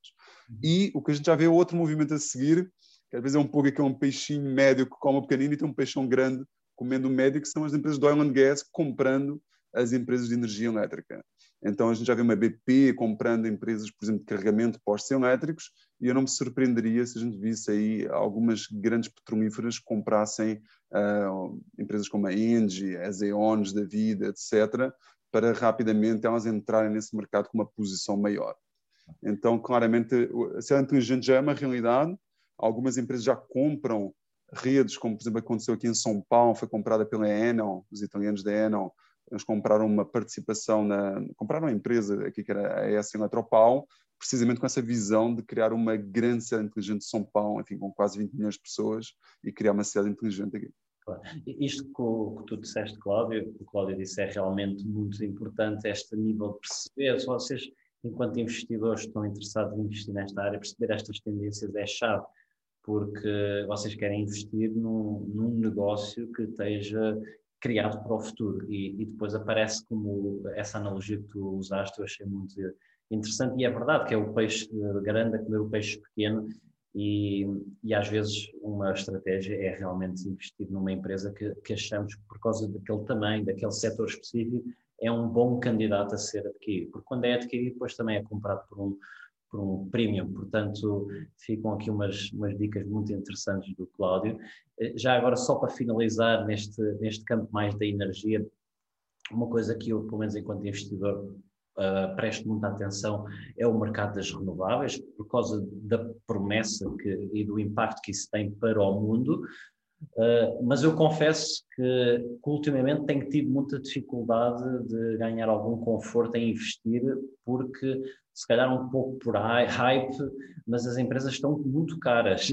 E o que a gente já vê é outro movimento a seguir, que às vezes é um pouco aquele peixinho médio que come o pequenino e tem um peixão grande comendo o médio, que são as empresas de oil and gas comprando as empresas de energia elétrica. Então a gente já vê uma BP comprando empresas, por exemplo, de carregamento de postos elétricos, e eu não me surpreenderia se a gente visse aí algumas grandes petrolíferas que comprassem empresas como a Engie, as Eons da vida, etc., para rapidamente elas entrarem nesse mercado com uma posição maior. Então, claramente, a cidade inteligente já é uma realidade, algumas empresas já compram redes, como por exemplo aconteceu aqui em São Paulo, foi comprada pela Enel, os italianos da Enel. Eles compraram uma participação, compraram uma empresa aqui que era a Eletropaul, precisamente com essa visão de criar uma grande cidade inteligente de São Paulo, enfim, com quase 20 milhões de pessoas, e criar uma cidade inteligente aqui. Claro. Isto que tu disseste, Cláudio, o Cláudio disse, é realmente muito importante, este nível de perceber, se vocês, enquanto investidores, estão interessados em investir nesta área, perceber estas tendências é chave, porque vocês querem investir num negócio que esteja criado para o futuro, e depois aparece como essa analogia que tu usaste, eu achei muito interessante, e é verdade que é o peixe grande a comer o peixe pequeno, e às vezes uma estratégia é realmente investir numa empresa que achamos que por causa daquele tamanho, daquele setor específico, é um bom candidato a ser adquirido, porque quando é adquirido depois também é comprado por um premium, portanto ficam aqui umas dicas muito interessantes do Cláudio. Já agora, só para finalizar neste campo mais da energia, uma coisa que eu, pelo menos enquanto investidor, presto muita atenção é o mercado das renováveis, por causa da promessa e do impacto que isso tem para o mundo, mas eu confesso que ultimamente tenho tido muita dificuldade de ganhar algum conforto em investir, porque se calhar um pouco por hype, mas as empresas estão muito caras,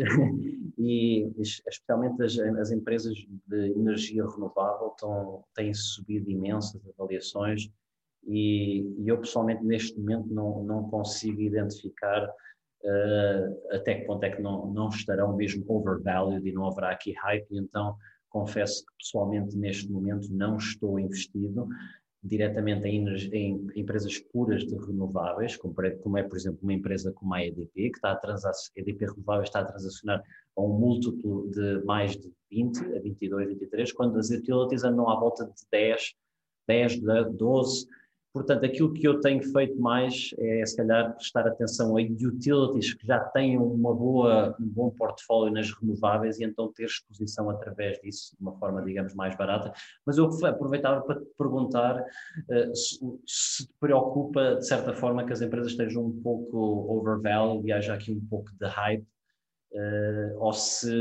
e especialmente as empresas de energia renovável têm subido imensas avaliações, e eu pessoalmente neste momento não consigo identificar até que ponto é que não estarão mesmo overvalued e não haverá aqui hype, e então confesso que pessoalmente neste momento não estou investido diretamente em empresas puras de renováveis, como é, por exemplo, uma empresa como a EDP, que EDP Renováveis está a transacionar a um múltiplo de mais de 20, a 22, 23, quando as utilities andam à volta de 10, 12. Portanto, aquilo que eu tenho feito mais é, se calhar, prestar atenção a utilities que já têm um bom portfólio nas renováveis, e então ter exposição através disso de uma forma, digamos, mais barata. Mas eu aproveitava para te perguntar se te preocupa, de certa forma, que as empresas estejam um pouco overvalued e haja aqui um pouco de hype, ou se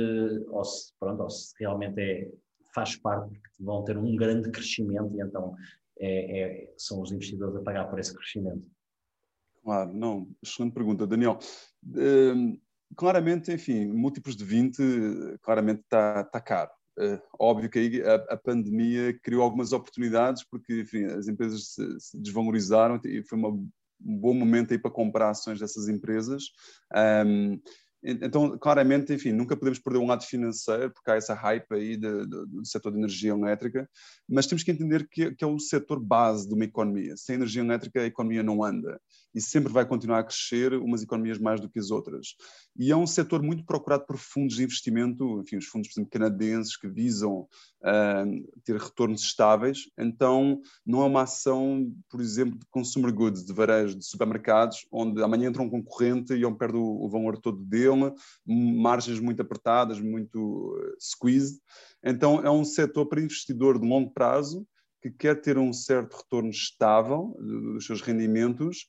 realmente faz parte, porque vão ter um grande crescimento e então são os investidores a pagar por esse crescimento. Claro, não, excelente pergunta, Daniel. Claramente, enfim, múltiplos de 20, claramente está caro. Óbvio que aí a pandemia criou algumas oportunidades, porque, enfim, as empresas se desvalorizaram e foi um bom momento aí para comprar ações dessas empresas. Então, claramente, enfim, nunca podemos perder um lado financeiro, porque há essa hype aí do setor de energia elétrica, mas temos que entender que é o setor base de uma economia. Sem energia elétrica, a economia não anda, e sempre vai continuar a crescer, umas economias mais do que as outras. E é um setor muito procurado por fundos de investimento, enfim, os fundos, por exemplo, canadenses, que visam ter retornos estáveis. Então, não é uma ação, por exemplo, de consumer goods, de varejo, de supermercados, onde amanhã entra um concorrente e perde o valor todo dele, margens muito apertadas, muito squeezed. Então é um setor para investidor de longo prazo, que quer ter um certo retorno estável dos seus rendimentos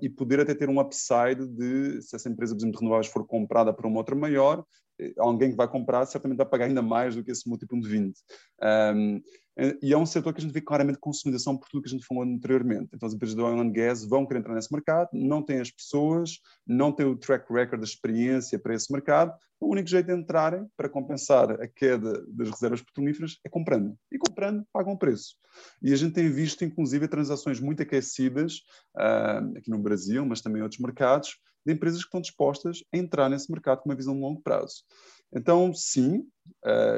e poder até ter um upside de, se essa empresa, por exemplo, de renováveis for comprada por uma outra maior, alguém que vai comprar certamente vai pagar ainda mais do que esse múltiplo de 20. E é um setor que a gente vê claramente consolidação por tudo que a gente falou anteriormente. Então as empresas do oil and gas vão querer entrar nesse mercado, não têm as pessoas, não têm o track record da experiência para esse mercado. O único jeito de entrarem para compensar a queda das reservas petrolíferas é comprando. E comprando, pagam o preço. E a gente tem visto, inclusive, transações muito aquecidas, aqui no Brasil, mas também em outros mercados, de empresas que estão dispostas a entrar nesse mercado com uma visão de longo prazo. Então, sim,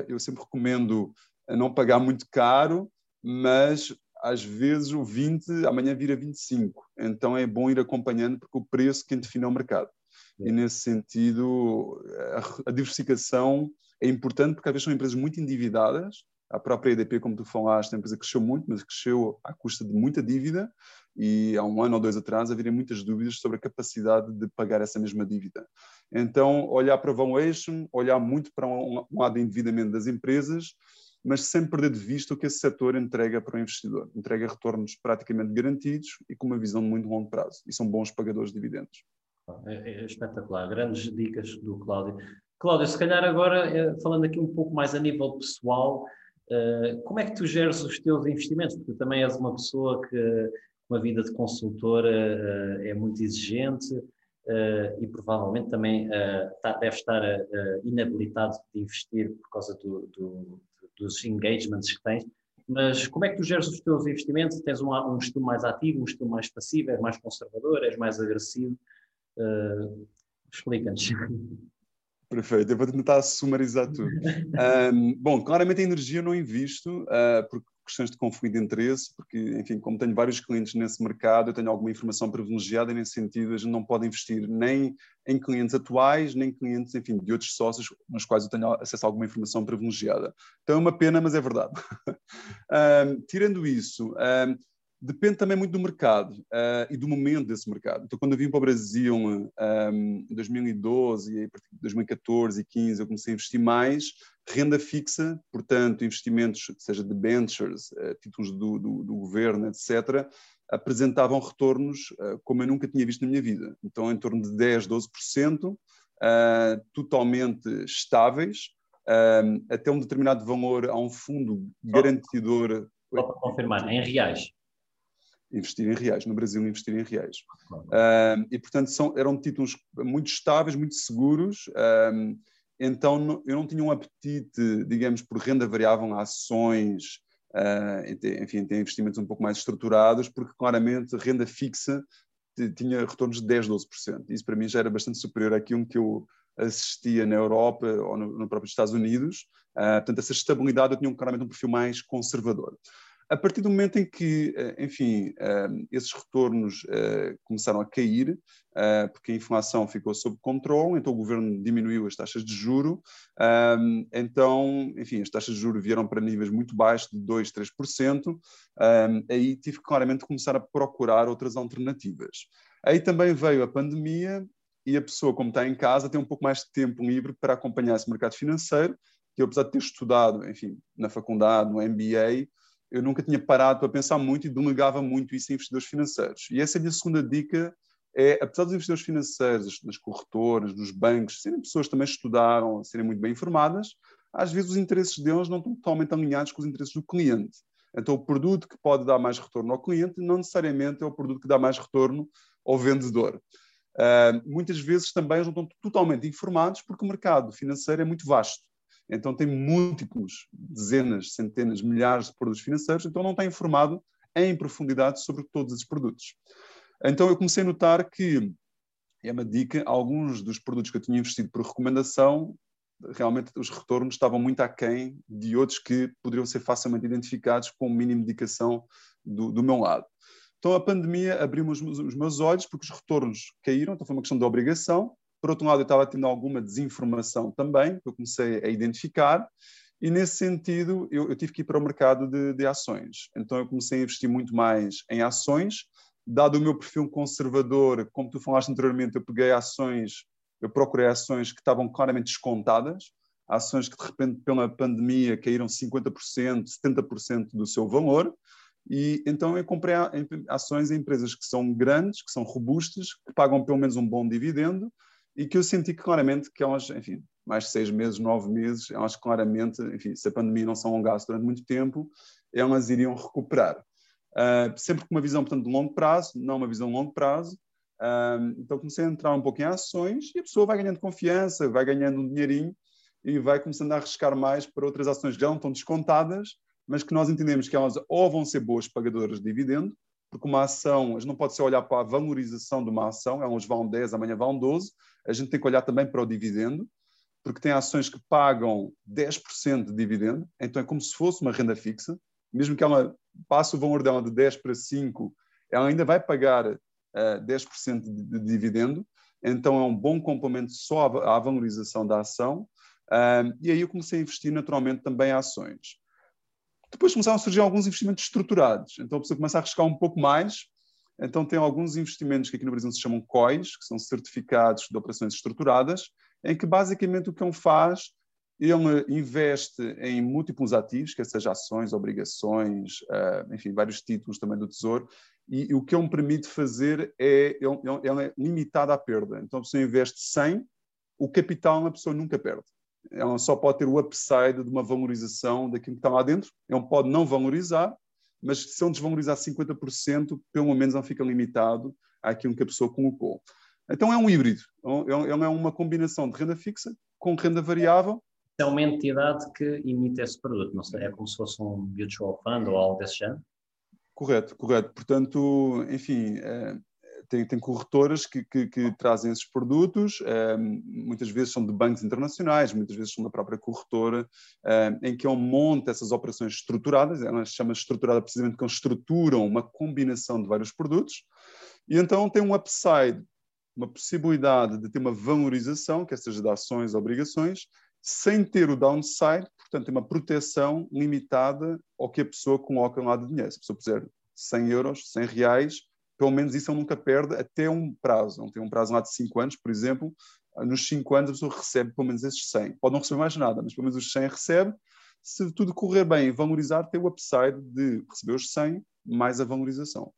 eu sempre recomendo não pagar muito caro, mas às vezes o 20 amanhã vira 25. Então é bom ir acompanhando, porque o preço quem define é o mercado. E nesse sentido, a diversificação é importante, porque às vezes são empresas muito endividadas. A própria EDP, como tu falaste, é uma empresa que cresceu muito, mas cresceu à custa de muita dívida, e há um ano ou dois atrás haveria muitas dúvidas sobre a capacidade de pagar essa mesma dívida. Então, olhar para valuation, olhar muito para um lado de endividamento das empresas, mas sem perder de vista o que esse setor entrega para o investidor. Entrega retornos praticamente garantidos e com uma visão de muito longo prazo. E são bons pagadores de dividendos. É espetacular. Grandes dicas do Cláudio. Cláudio, se calhar agora, falando aqui um pouco mais a nível pessoal, como é que tu geres os teus investimentos? Porque também és uma pessoa que, com a vida de consultora, é muito exigente e provavelmente também deve estar inabilitado de investir por causa dos engagements que tens, mas como é que tu geres os teus investimentos? Tens um estilo mais ativo, um estilo mais passivo, és mais conservador, és mais agressivo? Explica-nos. Perfeito, eu vou tentar sumarizar tudo. Bom, claramente a energia eu não invisto, por questões de conflito de interesse, porque, enfim, como tenho vários clientes nesse mercado, eu tenho alguma informação privilegiada, e nesse sentido a gente não pode investir nem em clientes atuais, nem clientes, enfim, de outros sócios nos quais eu tenho acesso a alguma informação privilegiada. Então é uma pena, mas é verdade. Tirando isso, depende também muito do mercado e do momento desse mercado. Então, quando eu vim para o Brasil em 2012 e aí, 2014 e 2015, eu comecei a investir mais renda fixa, portanto, investimentos, seja debentures, títulos do governo, etc., apresentavam retornos como eu nunca tinha visto na minha vida. Então, em torno de 10, 12%, totalmente estáveis, até um determinado valor a um fundo garantidor. Só para confirmar, em reais. Investir em reais, no Brasil investir em reais. E, portanto, eram títulos muito estáveis, muito seguros. Então, eu não tinha um apetite, digamos, por renda variável a ações, enfim, tem investimentos um pouco mais estruturados, porque, claramente, renda fixa tinha retornos de 10, 12%. Isso, para mim, já era bastante superior àquilo que eu assistia na Europa ou no próprio Estados Unidos. Portanto, essa estabilidade, eu tinha, claramente, um perfil mais conservador. A partir do momento em que, enfim, esses retornos começaram a cair, porque a inflação ficou sob controle, então o governo diminuiu as taxas de juro, então, enfim, as taxas de juro vieram para níveis muito baixos, de 2, 3%, aí tive que claramente começar a procurar outras alternativas. Aí também veio a pandemia e a pessoa, como está em casa, tem um pouco mais de tempo livre para acompanhar esse mercado financeiro, que eu, apesar de ter estudado, enfim, na faculdade, no MBA, eu nunca tinha parado para pensar muito e delegava muito isso a investidores financeiros. E essa é a minha segunda dica, apesar dos investidores financeiros, nas corretoras, nos bancos, serem pessoas que também estudaram, serem muito bem informadas, às vezes os interesses deles não estão totalmente alinhados com os interesses do cliente. Então o produto que pode dar mais retorno ao cliente não necessariamente é o produto que dá mais retorno ao vendedor. Muitas vezes também eles não estão totalmente informados porque o mercado financeiro é muito vasto. Então tem múltiplos, dezenas, centenas, milhares de produtos financeiros, então não está informado em profundidade sobre todos esses produtos. Então eu comecei a notar que, é uma dica, alguns dos produtos que eu tinha investido por recomendação, realmente os retornos estavam muito aquém de outros que poderiam ser facilmente identificados com o mínimo de dedicação do meu lado. Então a pandemia abriu os meus olhos porque os retornos caíram, então foi uma questão de obrigação. Por outro lado, eu estava tendo alguma desinformação também, que eu comecei a identificar, e nesse sentido eu tive que ir para o mercado de ações. Então eu comecei a investir muito mais em ações, dado o meu perfil conservador, como tu falaste anteriormente, eu procurei ações que estavam claramente descontadas, ações que de repente pela pandemia caíram 50%, 70% do seu valor, e então eu comprei ações em empresas que são grandes, que são robustas, que pagam pelo menos um bom dividendo, e que eu senti claramente que elas, enfim, mais de 6 meses, 9 meses, elas claramente, enfim, se a pandemia não se alongasse durante muito tempo, elas iriam recuperar. Sempre com uma visão, portanto, de longo prazo, não uma visão de longo prazo. Então comecei a entrar um pouco em ações e a pessoa vai ganhando confiança, vai ganhando um dinheirinho e vai começando a arriscar mais para outras ações que já não estão descontadas, mas que nós entendemos que elas ou vão ser boas pagadoras de dividendo, porque uma ação, a gente não pode só olhar para a valorização de uma ação, elas vão 10, amanhã vão 12, a gente tem que olhar também para o dividendo, porque tem ações que pagam 10% de dividendo, então é como se fosse uma renda fixa, mesmo que ela passe o valor dela de 10 para 5, ela ainda vai pagar 10% de dividendo, então é um bom complemento só à valorização da ação, e aí eu comecei a investir naturalmente também em ações. Depois começaram a surgir alguns investimentos estruturados, então a pessoa começa a arriscar um pouco mais, então tem alguns investimentos que aqui no Brasil se chamam COIs, que são certificados de operações estruturadas, em que basicamente o que ele faz, ele investe em múltiplos ativos, quer seja ações, obrigações, enfim, vários títulos também do Tesouro, e o que ele me permite fazer é, ele é limitado à perda. Então, a pessoa investe 100, o capital uma pessoa nunca perde. Ela só pode ter o upside de uma valorização daquilo que está lá dentro. Ele pode não valorizar, mas se ele desvalorizar 50%, pelo menos não fica limitado àquilo que a pessoa colocou. Então, é um híbrido. Ele é uma combinação de renda fixa com renda variável. É uma entidade que emite esse produto, não sei, é como se fosse um mutual fund ou algo desse género? Correto, correto. Portanto, enfim, tem corretoras que trazem esses produtos, muitas vezes são de bancos internacionais, muitas vezes são da própria corretora, em que ele monta essas operações estruturadas, ela se chama estruturada precisamente porque eles estruturam uma combinação de vários produtos, e então tem um upside, uma possibilidade de ter uma valorização, quer seja de ações ou obrigações, sem ter o downside, portanto, tem uma proteção limitada ao que a pessoa coloca lá de dinheiro. Se a pessoa puser 100 euros, 100 reais, pelo menos isso ela nunca perde até um prazo. Não tem um prazo lá de 5 anos, por exemplo. Nos 5 anos a pessoa recebe pelo menos esses 100. Pode não receber mais nada, mas pelo menos os 100 recebe. Se tudo correr bem e valorizar, tem o upside de receber os 100 mais a valorização.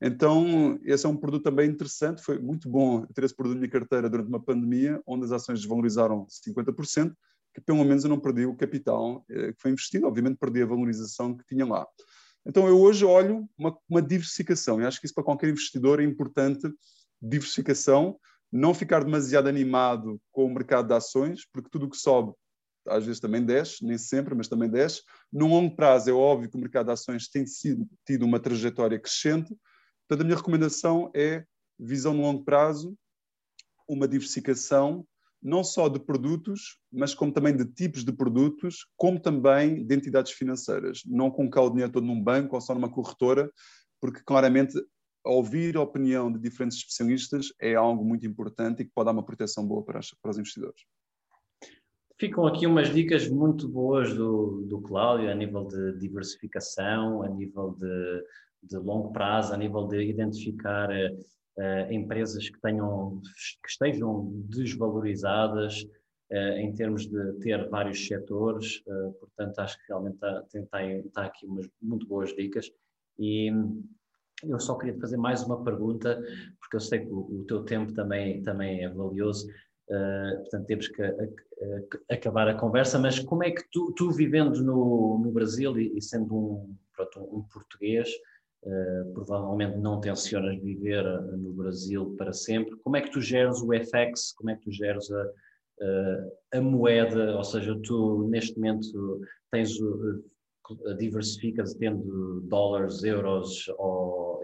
Então, esse é um produto também interessante, foi muito bom ter esse produto na minha carteira durante uma pandemia, onde as ações desvalorizaram 50%, que pelo menos eu não perdi o capital que foi investido, obviamente perdi a valorização que tinha lá. Então, eu hoje olho uma diversificação, e acho que isso para qualquer investidor é importante, diversificação, não ficar demasiado animado com o mercado de ações, porque tudo o que sobe, às vezes também desce, nem sempre, mas também desce. No longo prazo é óbvio que o mercado de ações tem tido uma trajetória crescente, portanto a minha recomendação é visão no longo prazo, uma diversificação, não só de produtos, mas como também de tipos de produtos, como também de entidades financeiras, não colocar o dinheiro todo num banco ou só numa corretora, porque claramente ouvir a opinião de diferentes especialistas é algo muito importante e que pode dar uma proteção boa para os investidores. Ficam aqui umas dicas muito boas do Cláudio, a nível de diversificação, a nível de longo prazo, a nível de identificar empresas que estejam desvalorizadas em termos de ter vários setores, portanto acho que realmente está aqui umas muito boas dicas. E eu só queria fazer mais uma pergunta, porque eu sei que o teu tempo também é valioso. Portanto, temos que acabar a conversa, mas como é que tu vivendo no Brasil e sendo um português, provavelmente não tencionas viver no Brasil para sempre, como é que tu geras o FX, como é que tu geras a moeda, ou seja, tu neste momento diversificas tendo dólares, euros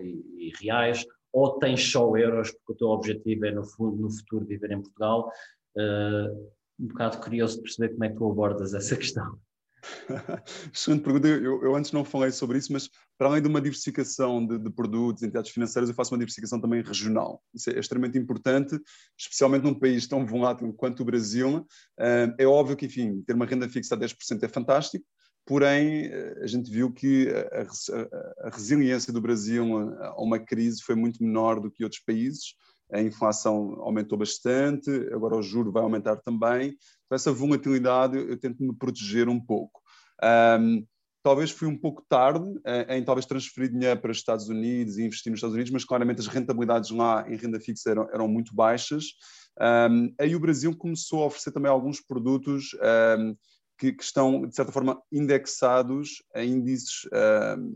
e reais, ou tens só euros, porque o teu objetivo é, no futuro, viver em Portugal? Um bocado curioso de perceber como é que tu abordas essa questão. Excelente pergunta. Eu antes não falei sobre isso, mas para além de uma diversificação de produtos, entidades financeiras, eu faço uma diversificação também regional. Isso é extremamente importante, especialmente num país tão volátil quanto o Brasil. É óbvio que, enfim, ter uma renda fixa a 10% é fantástico, porém, a gente viu que a resiliência do Brasil a uma crise foi muito menor do que outros países, a inflação aumentou bastante, agora o juro vai aumentar também. Então, essa volatilidade eu tento me proteger um pouco. Talvez fui um pouco tarde em talvez transferir dinheiro para os Estados Unidos e investir nos Estados Unidos, mas claramente as rentabilidades lá em renda fixa eram muito baixas. Aí o Brasil começou a oferecer também alguns produtos que estão, de certa forma, indexados a índices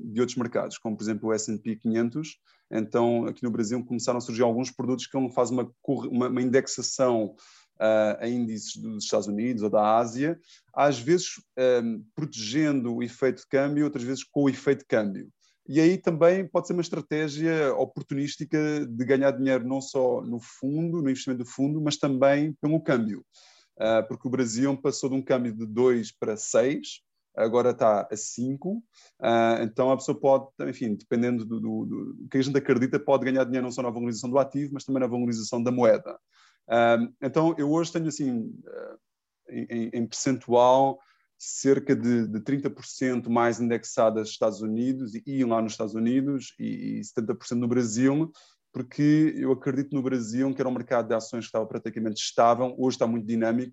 de outros mercados, como, por exemplo, o S&P 500. Então, aqui no Brasil começaram a surgir alguns produtos que fazem uma indexação a índices dos Estados Unidos ou da Ásia, às vezes protegendo o efeito de câmbio, outras vezes com o efeito de câmbio. E aí também pode ser uma estratégia oportunística de ganhar dinheiro não só no fundo, no investimento do fundo, mas também pelo câmbio. Porque o Brasil passou de um câmbio de 2 para 6, agora está a 5. Então a pessoa pode, enfim, dependendo do que a gente acredita, pode ganhar dinheiro não só na valorização do ativo, mas também na valorização da moeda. Então eu hoje tenho assim, em percentual, cerca de 30% mais indexada aos Estados Unidos e lá nos Estados Unidos e 70% no Brasil, porque eu acredito no Brasil, que era um mercado de ações que estava praticamente estável, hoje está muito dinâmico,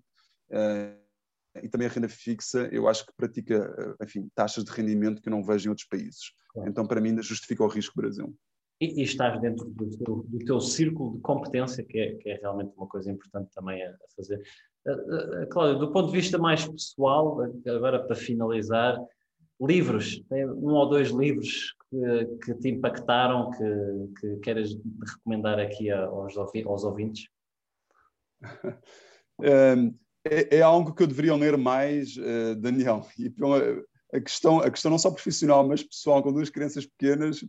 e também a renda fixa, eu acho que pratica, enfim, taxas de rendimento que eu não vejo em outros países. Claro. Então, para mim, ainda justifica o risco Brasil. E estás dentro do teu círculo de competência, que é realmente uma coisa importante também a fazer. Cláudio, do ponto de vista mais pessoal, agora para finalizar, livros, tem um ou dois livros que te impactaram, que queres recomendar aqui aos ouvintes? É algo que eu deveria ler mais, Daniel, e a questão não só profissional, mas pessoal, com duas crianças pequenas,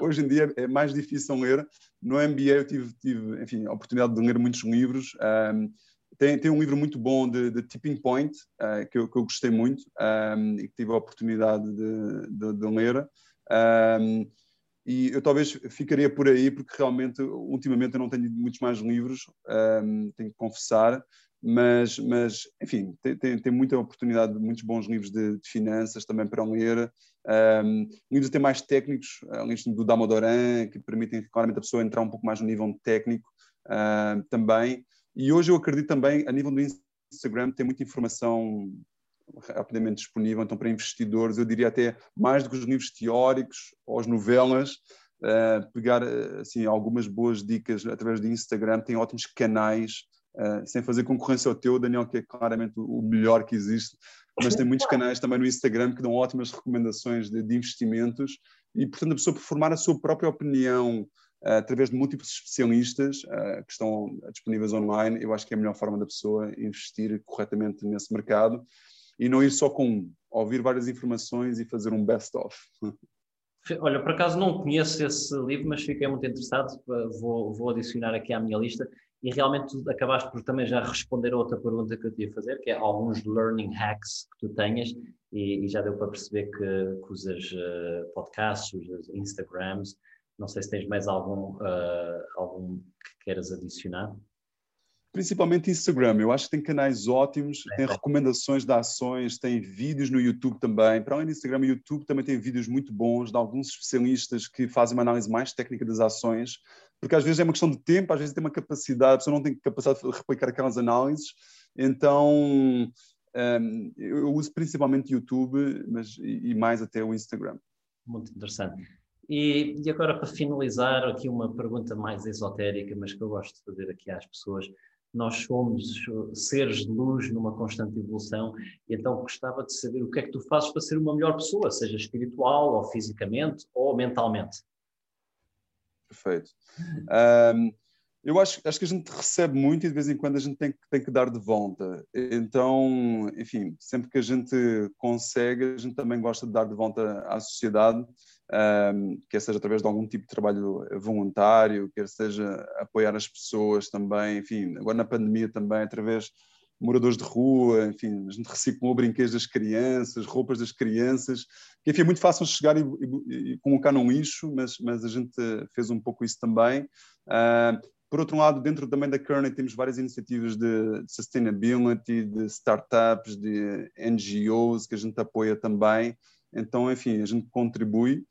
hoje em dia é mais difícil ler. No MBA eu tive enfim, a oportunidade de ler muitos livros. Tem um livro muito bom de Tipping Point, que eu gostei muito e que tive a oportunidade de ler. E eu talvez ficaria por aí, porque realmente, ultimamente, eu não tenho muitos mais livros, tenho que confessar. Mas enfim, tem muita oportunidade, muitos bons livros de finanças também para ler. Livros até mais técnicos, livros do Damodaran, que permitem claramente a pessoa entrar um pouco mais no nível técnico também. E hoje eu acredito também, a nível do Instagram, tem muita informação rapidamente disponível, então para investidores, eu diria até mais do que os livros teóricos ou as novelas, pegar assim, algumas boas dicas através do Instagram, tem ótimos canais, sem fazer concorrência ao teu, Daniel, que é claramente o melhor que existe, mas tem muitos canais também no Instagram que dão ótimas recomendações de investimentos e, portanto, a pessoa por formar a sua própria opinião através de múltiplos especialistas que estão disponíveis online, eu acho que é a melhor forma da pessoa investir corretamente nesse mercado e não ir só com um, ouvir várias informações e fazer um best-of. Olha, por acaso não conheço esse livro, mas fiquei muito interessado, vou adicionar aqui à minha lista e realmente acabaste por também já responder a outra pergunta que eu te ia fazer, que é alguns learning hacks que tu tenhas e já deu para perceber que usas podcasts, usas Instagrams. Não sei se tens mais algum que queiras adicionar. Principalmente Instagram. Eu acho que tem canais ótimos, tem recomendações de ações, tem vídeos no YouTube também. Para além do Instagram e YouTube também tem vídeos muito bons de alguns especialistas que fazem uma análise mais técnica das ações, porque às vezes é uma questão de tempo, às vezes tem uma capacidade, a pessoa não tem capacidade de replicar aquelas análises. Então, eu uso principalmente YouTube, mas e mais até o Instagram. Muito interessante. E agora, para finalizar, aqui uma pergunta mais esotérica, mas que eu gosto de fazer aqui às pessoas. Nós somos seres de luz numa constante evolução, e então gostava de saber o que é que tu fazes para ser uma melhor pessoa, seja espiritual, ou fisicamente, ou mentalmente. Perfeito. Eu acho que a gente recebe muito e de vez em quando a gente tem que dar de volta. Então, enfim, sempre que a gente consegue, a gente também gosta de dar de volta à sociedade, quer seja através de algum tipo de trabalho voluntário, quer seja apoiar as pessoas também, enfim, agora na pandemia também, através de moradores de rua, enfim, a gente reciclou brinquedos das crianças, roupas das crianças, que enfim, é muito fácil chegar e colocar num lixo, mas a gente fez um pouco isso também. Por outro lado, dentro também da Kearney temos várias iniciativas de sustainability, de startups, de NGOs que a gente apoia também. Então, enfim, a gente contribui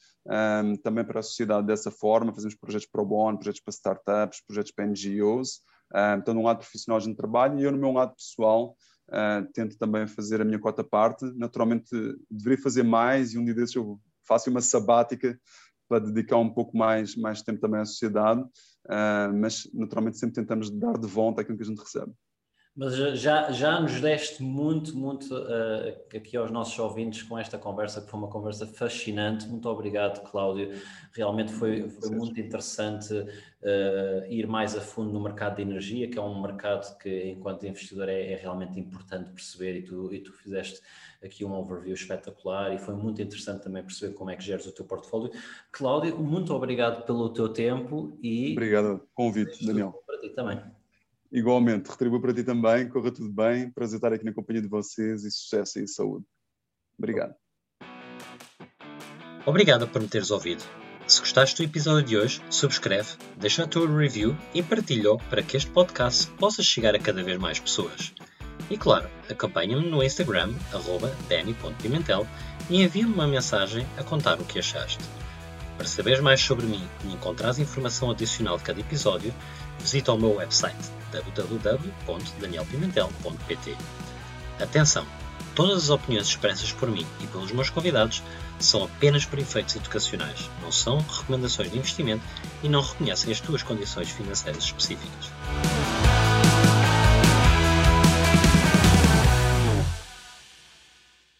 também para a sociedade dessa forma, fazemos projetos pro bono, projetos para startups, projetos para NGOs. Então, no lado profissional a gente trabalha e eu, no meu lado pessoal, tento também fazer a minha cota à parte. Naturalmente, deveria fazer mais e um dia desses eu faço uma sabática para dedicar um pouco mais tempo também à sociedade, mas naturalmente sempre tentamos dar de volta aquilo que a gente recebe. Mas já nos deste muito aqui aos nossos ouvintes com esta conversa, que foi uma conversa fascinante. Muito obrigado, Cláudio. Realmente foi muito interessante ir mais a fundo no mercado de energia, que é um mercado que, enquanto investidor, é realmente importante perceber, e tu fizeste aqui um overview espetacular e foi muito interessante também perceber como é que geres o teu portfólio. Cláudio, muito obrigado pelo teu tempo e... Obrigado pelo convite, Daniel. Para ti também. Igualmente, retribuo para ti também, corra tudo bem, prazer estar aqui na companhia de vocês e sucesso e saúde. Obrigado. Obrigado por me teres ouvido. Se gostaste do episódio de hoje, subscreve, deixa a tua review e partilha-o para que este podcast possa chegar a cada vez mais pessoas. E claro, acompanha-me no Instagram, @dani.pimentel, e envia-me uma mensagem a contar o que achaste. Para saberes mais sobre mim e encontrares informação adicional de cada episódio, visita o meu website www.danielpimentel.pt. Atenção! Todas as opiniões expressas por mim e pelos meus convidados são apenas por efeitos educacionais, não são recomendações de investimento e não reconhecem as tuas condições financeiras específicas.